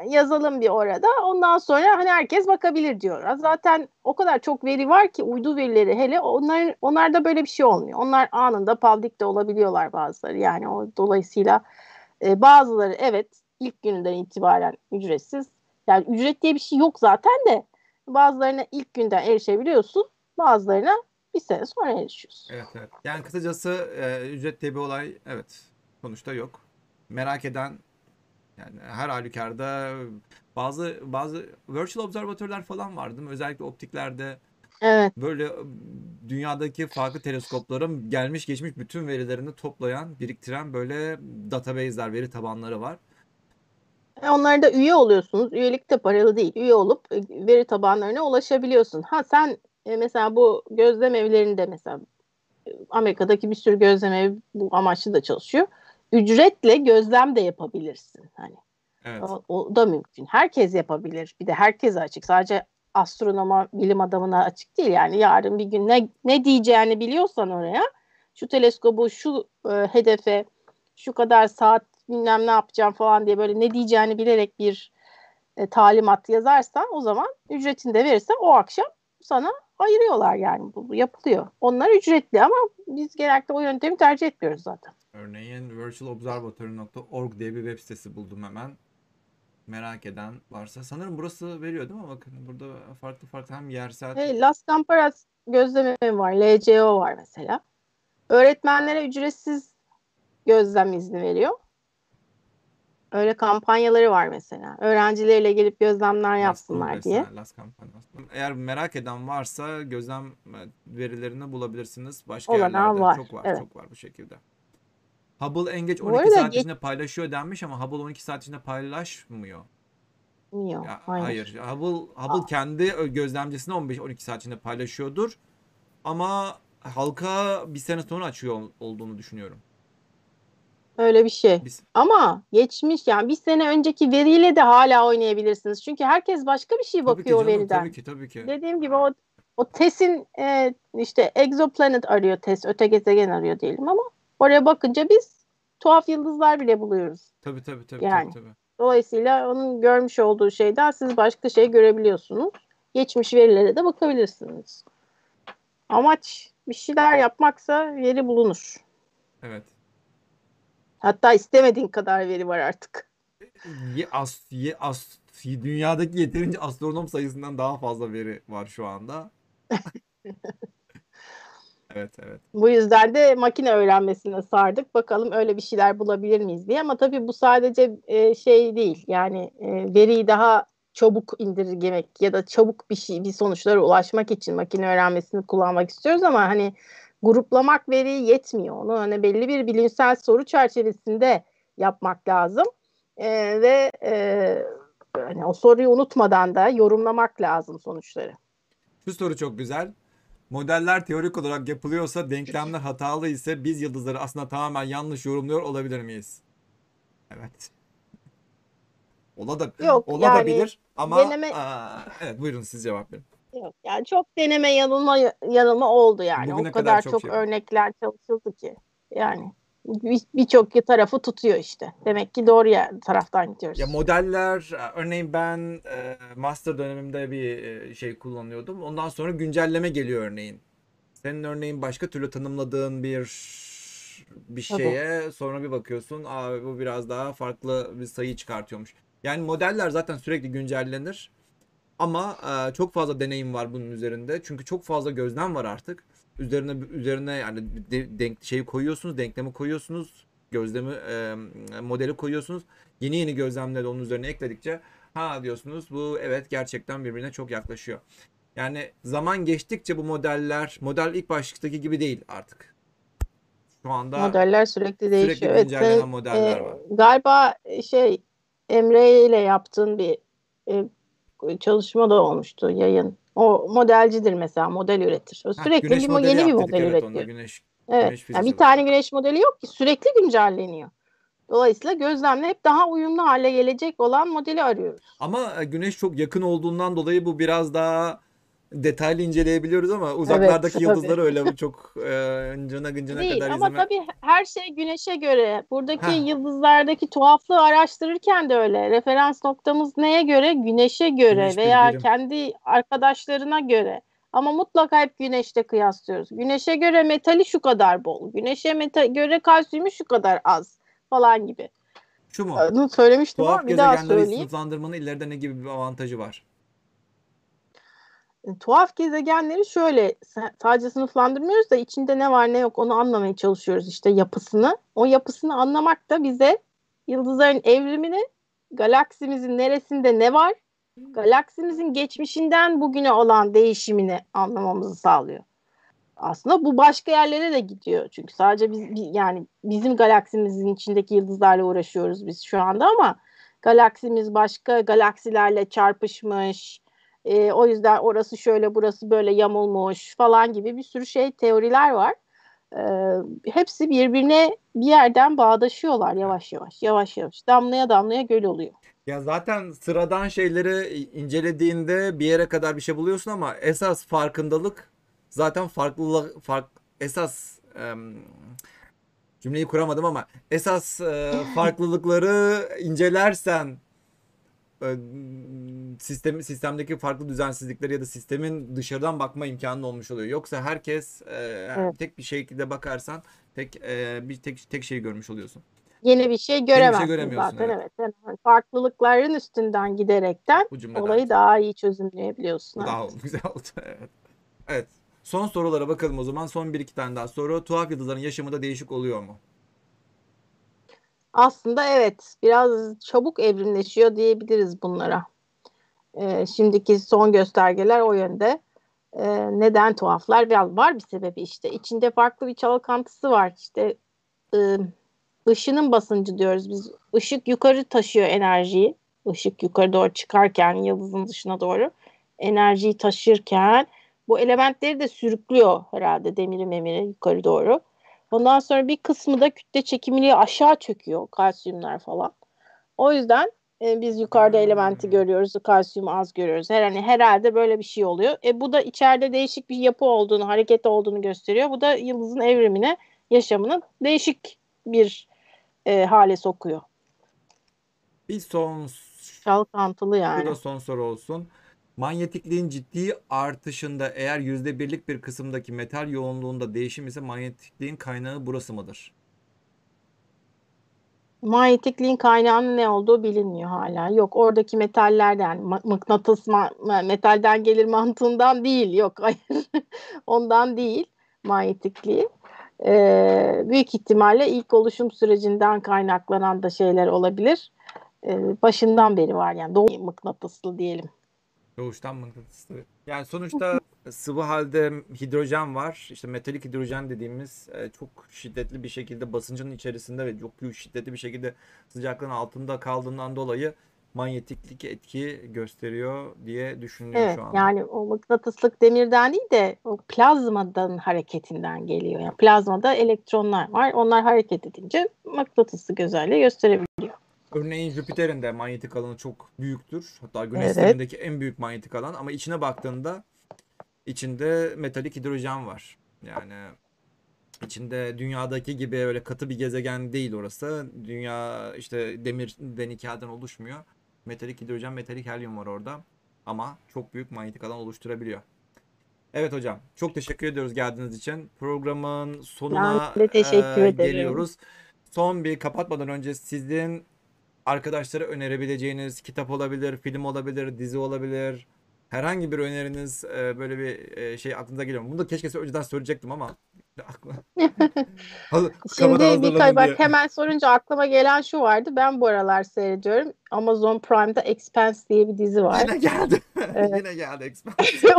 Yazalım bir orada. Ondan sonra hani herkes bakabilir diyor. Zaten o kadar çok veri var ki uydu verileri, hele onlarda böyle bir şey olmuyor. Onlar anında paldik de olabiliyorlar bazıları. Yani o dolayısıyla bazıları evet ilk gününden itibaren ücretsiz. Yani ücret diye bir şey yok zaten de. Bazılarına ilk günden erişebiliyorsun. Bazılarına bir sene sonra erişiyorsun. Evet, evet. Yani kısacası ücret diye bir olay evet sonuçta yok. Merak eden yani her halükarda bazı virtual observatörler falan vardı değil mi? Özellikle optiklerde evet. Böyle dünyadaki farklı teleskopların gelmiş geçmiş bütün verilerini toplayan, biriktiren böyle database'ler, veri tabanları var. Onlara da üye oluyorsunuz. Üyelik de paralı değil. Üye olup veri tabanlarına ulaşabiliyorsun. Ha sen mesela bu gözlem evlerinde, mesela Amerika'daki bir sürü gözlem evi bu amaçlı da çalışıyor. Ücretle gözlem de yapabilirsin. Hani evet. O da mümkün. Herkes yapabilir. Bir de herkese açık. Sadece astronoma, bilim adamına açık değil. Yani yarın bir gün ne diyeceğini biliyorsan oraya, şu teleskobu, şu hedefe, şu kadar saat bilmem ne yapacağım falan diye böyle ne diyeceğini bilerek bir talimat yazarsan, o zaman ücretini de verirsen o akşam sana ayırıyorlar yani. Bu yapılıyor. Onlar ücretli ama biz genellikle o yöntemi tercih etmiyoruz zaten. Örneğin virtualobservatory.org diye bir web sitesi buldum hemen. merak eden varsa. Sanırım burası veriyor değil mi? Bakın burada farklı farklı hem yersel... Las Campanas gözlemi var. LCO var mesela. Öğretmenlere ücretsiz gözlem izni veriyor. Öyle kampanyaları var mesela. Öğrencileriyle gelip gözlemler yapsınlar diye. Las Campanas. Eğer merak eden varsa gözlem verilerini bulabilirsiniz. Başka yerlerde var. Çok var. Evet. Çok var bu şekilde. Hubble en geç 12 saat içinde paylaşıyor denmiş ama Hubble 12 saat içinde paylaşmıyor. Yok, ya, hayır. Hubble kendi gözlemcisine 15-12 saat içinde paylaşıyordur. Ama halka bir sene sonra açıyor olduğunu düşünüyorum. Öyle bir şey. Ama geçmiş yani bir sene önceki veriyle de hala oynayabilirsiniz. Çünkü herkes başka bir şey bakıyor canım, o veriden. Tabii ki. Dediğim gibi o TES'in işte exoplanet arıyor TES. Öte gezegen arıyor diyelim ama oraya bakınca biz tuhaf yıldızlar bile buluyoruz. Tabii. Yani. Tabii. Dolayısıyla onun görmüş olduğu şeyden siz başka şey görebiliyorsunuz. Geçmiş verilere de bakabilirsiniz. Amaç bir şeyler yapmaksa veri bulunur. Evet. Hatta istemediğin kadar veri var artık. Dünyadaki yeterince astronom sayısından daha fazla veri var şu anda. Evet. Bu yüzden de makine öğrenmesine sardık. Bakalım öyle bir şeyler bulabilir miyiz diye. Ama tabii bu sadece şey değil. Yani veriyi daha çabuk indirgemek ya da çabuk bir sonuçlara ulaşmak için makine öğrenmesini kullanmak istiyoruz ama hani gruplamak veriyi yetmiyor. Onu hani belli bir bilimsel soru çerçevesinde yapmak lazım. Ve hani o soruyu unutmadan da yorumlamak lazım sonuçları. Şu soru çok güzel. Modeller teorik olarak yapılıyorsa, denklemler hatalı ise biz yıldızları aslında tamamen yanlış yorumluyor olabilir miyiz? Evet. Olabilir yani, ama evet buyurun siz cevap verin. Yok yani çok deneme yanılma oldu yani. Bugüne o kadar çok şey örnekler çalışıldı ki. Yani birçok tarafı tutuyor işte. Demek ki doğru taraftan gidiyoruz. Ya modeller, örneğin ben master dönemimde bir şey kullanıyordum. Ondan sonra güncelleme geliyor örneğin. Senin örneğin başka türlü tanımladığın bir şeye sonra bir bakıyorsun. Bu biraz daha farklı bir sayı çıkartıyormuş. Yani modeller zaten sürekli güncellenir. Ama çok fazla deneyim var bunun üzerinde. Çünkü çok fazla gözlem var artık. Üzerine yani şeyi koyuyorsunuz, denklemi koyuyorsunuz, gözlemi modeli koyuyorsunuz. Yeni gözlemleri onun üzerine ekledikçe diyorsunuz bu evet gerçekten birbirine çok yaklaşıyor. Yani zaman geçtikçe bu model ilk baştaki gibi değil artık. Şu anda modeller sürekli değişiyor. Sürekli güncellenen modeller var. Galiba Emre ile yaptığın bir çalışma da olmuştu yayın. O modelcidir mesela, model üretir. O sürekli yeni bir model üretiyor. Güneş yani bir tane güneş modeli yok ki, sürekli güncelleniyor. Dolayısıyla gözlemle hep daha uyumlu hale gelecek olan modeli arıyoruz. Ama güneş çok yakın olduğundan dolayı bu biraz daha detaylı inceleyebiliyoruz ama uzaklardaki yıldızları öyle çok gıncına değil, kadar izleme. Ama tabii her şey güneşe göre. Buradaki yıldızlardaki tuhaflığı araştırırken de öyle. Referans noktamız neye göre? Güneşe göre veya kendi arkadaşlarına göre. Ama mutlaka hep güneşle kıyaslıyoruz. Güneşe göre metali şu kadar bol. Güneşe göre kalsiyumu şu kadar az falan gibi. Şu mu? Bunu söylemiştim ama bir daha söyleyeyim. Sınıflandırmanın ileride ne gibi bir avantajı var? Tuhaf gezegenleri şöyle sadece sınıflandırmıyoruz da içinde ne var ne yok onu anlamaya çalışıyoruz işte yapısını. O yapısını anlamak da bize yıldızların evrimini, galaksimizin neresinde ne var, galaksimizin geçmişinden bugüne olan değişimini anlamamızı sağlıyor. Aslında bu başka yerlere de gidiyor çünkü sadece bizim galaksimizin içindeki yıldızlarla uğraşıyoruz biz şu anda ama galaksimiz başka galaksilerle çarpışmış. O yüzden orası şöyle burası böyle yamulmuş falan gibi bir sürü teoriler var. Hepsi birbirine bir yerden bağdaşıyorlar yavaş yavaş. Damlaya damlaya göl oluyor. Ya zaten sıradan şeyleri incelediğinde bir yere kadar bir şey buluyorsun ama esas farkındalık zaten esas farklılıkları incelersen sistemdeki farklı düzensizlikleri ya da sistemin dışarıdan bakma imkanı olmuş oluyor. Yoksa herkes tek bir şekilde bakarsan tek şeyi görmüş oluyorsun. yeni bir şey göremezsin zaten. Evet. Evet. Yani farklılıkların üstünden giderekten olayı daha iyi çözümleyebiliyorsun. Daha evet. Güzel oldu. Evet. Evet. Son sorulara bakalım o zaman. Son bir iki tane daha soru. Tuhaf yıldızların yaşamında değişik oluyor mu? Aslında evet. Biraz çabuk evrimleşiyor diyebiliriz bunlara. Şimdiki son göstergeler o yönde. Neden tuhaflar? Var bir sebebi işte. İçinde farklı bir çalkantısı var. İşte ışının basıncı diyoruz biz. Işık yukarı taşıyor enerjiyi. Işık yukarı doğru çıkarken yıldızın dışına doğru enerjiyi taşırken bu elementleri de sürüklüyor herhalde demiri yukarı doğru. Ondan sonra bir kısmı da kütle çekimliği aşağı çöküyor. Kalsiyumlar falan. O yüzden biz yukarıda elementi görüyoruz. Kalsiyumu az görüyoruz. Herhalde böyle bir şey oluyor. Bu da içeride değişik bir yapı olduğunu, hareket olduğunu gösteriyor. Bu da yıldızın evrimine, yaşamının değişik bir hale sokuyor. Bir son çalkantılı yani. Bu da son soru olsun. Manyetikliğin ciddi artışında eğer %1'lik bir kısımdaki metal yoğunluğunda değişim ise manyetikliğin kaynağı burası mıdır? Manyetikliğin kaynağının ne olduğu bilinmiyor hala. Yok, oradaki metallerden, mıknatıs metalden gelir mantığından değil. Yok, hayır. Ondan değil manyetikliği. Büyük ihtimalle ilk oluşum sürecinden kaynaklanan da şeyler olabilir. Başından beri var yani. Doğu mıknatıslı diyelim. Doğuştan mıknatıslı. Yani sonuçta sıvı halde hidrojen var. İşte metalik hidrojen dediğimiz çok şiddetli bir şekilde basıncın içerisinde ve çok büyük şiddetli bir şekilde sıcaklığın altında kaldığından dolayı manyetiklik etki gösteriyor diye düşünüyorum evet, şu anda. Yani o mıknatıslık demirden değil de o plazmadan hareketinden geliyor. Yani plazmada elektronlar var. Onlar hareket edince mıknatıslık özelliği gösterebiliyor. Örneğin Jüpiter'in de manyetik alanı çok büyüktür. Hatta Güneş sistemindeki en büyük manyetik alan. Ama içine baktığında içinde metalik hidrojen var. Yani içinde dünyadaki gibi öyle katı bir gezegen değil orası. Dünya işte demirden, kağıttan oluşmuyor. Metalik hidrojen, metalik helyum var orada. Ama çok büyük manyetik alan oluşturabiliyor. Evet hocam, çok teşekkür ediyoruz geldiğiniz için. Programın sonuna geliyoruz. Son bir kapatmadan önce sizin arkadaşlara önerebileceğiniz kitap olabilir, film olabilir, dizi olabilir. Herhangi bir öneriniz böyle bir şey aklınıza geliyor mu? Bunu da keşke önceden söyleyecektim ama. Şimdi bir bak hemen sorunca aklıma gelen şu vardı. Ben bu aralar seyrediyorum. Amazon Prime'da Expense diye bir dizi var. Yine geldi. Evet. Yine geldi Expense.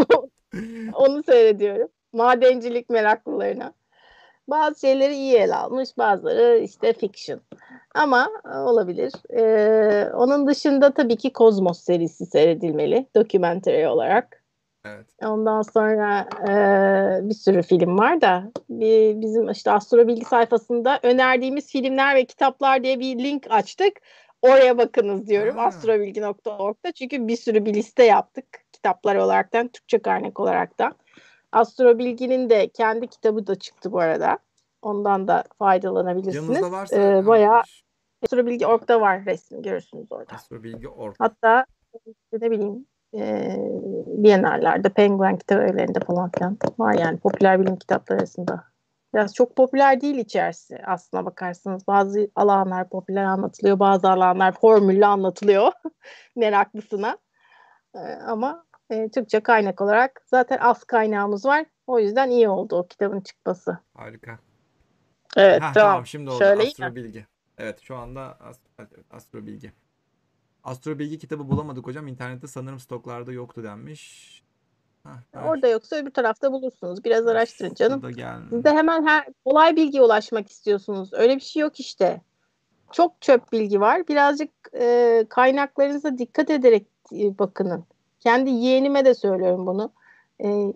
Onu seyrediyorum. Madencilik meraklılarına. Bazı şeyleri iyi ele almış, bazıları işte fiction. Ama olabilir. Onun dışında tabii ki Cosmos serisi seyredilmeli. Dokumentary olarak. Evet. Ondan sonra bir sürü film var da bizim işte astrobilgi sayfasında önerdiğimiz filmler ve kitaplar diye bir link açtık. Oraya bakınız diyorum. Astrobilgi.org'da. Çünkü bir sürü bir liste yaptık. Kitaplar olaraktan, Türkçe kaynak olaraktan. Astrobilgi'nin de kendi kitabı da çıktı bu arada. Ondan da faydalanabilirsiniz. Bayağı astrobilgi.org'da var, resmi görürsünüz orada. Astrobilgi.org. Hatta ne bileyim Biennallerde, Penguin kitap evlerinde falan filan var yani popüler bilim kitapları arasında. Biraz çok popüler değil içerisi aslına bakarsanız. Bazı alanlar popüler anlatılıyor, bazı alanlar formülle anlatılıyor meraklısına. Ama Türkçe kaynak olarak zaten az kaynağımız var. O yüzden iyi oldu o kitabın çıkması. Harika. Evet. Tamam. Şimdi oldu. Şöyle astrobilgi. Evet, şu anda astrobilgi. Astrobilgi kitabı bulamadık hocam. İnternette sanırım stoklarda yoktu denmiş. Orada yoksa öbür tarafta bulursunuz. Biraz araştırın canım. Siz de hemen kolay bilgiye ulaşmak istiyorsunuz. Öyle bir şey yok işte. Çok çöp bilgi var. Birazcık kaynaklarınıza dikkat ederek bakının. Kendi yeğenime de söylüyorum bunu.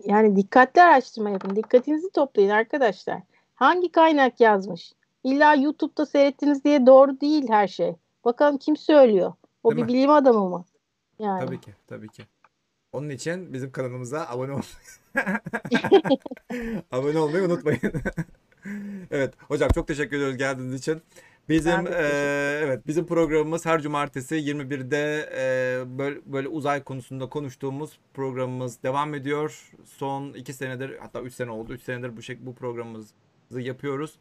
Yani dikkatli araştırma yapın. Dikkatinizi toplayın arkadaşlar. Hangi kaynak yazmış? İlla YouTube'da seyrettiniz diye doğru değil her şey. Bakalım kim söylüyor? O değil bir mi? Bilim adamı mı? Yani. Tabii ki, tabii ki. Onun için bizim kanalımıza abone olmayı, abone olmayı unutmayın. Evet hocam, çok teşekkür ediyoruz geldiğiniz için. Bizim evet, bizim programımız her cumartesi 21'de böyle uzay konusunda konuştuğumuz programımız devam ediyor. Son 2 senedir, hatta 3 sene oldu. 3 senedir bu programımızı yapıyoruz.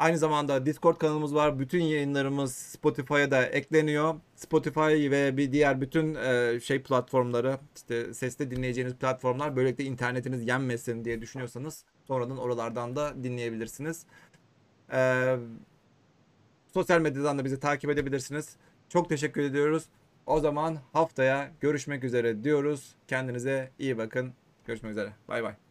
Aynı zamanda Discord kanalımız var. Bütün yayınlarımız Spotify'a da ekleniyor. Spotify ve bir diğer bütün platformları, işte sesle dinleyeceğiniz platformlar, böylelikle internetiniz yenmesin diye düşünüyorsanız sonradan oralardan da dinleyebilirsiniz. Sosyal medyadan da bizi takip edebilirsiniz. Çok teşekkür ediyoruz. O zaman haftaya görüşmek üzere diyoruz. Kendinize iyi bakın. Görüşmek üzere. Bay bay.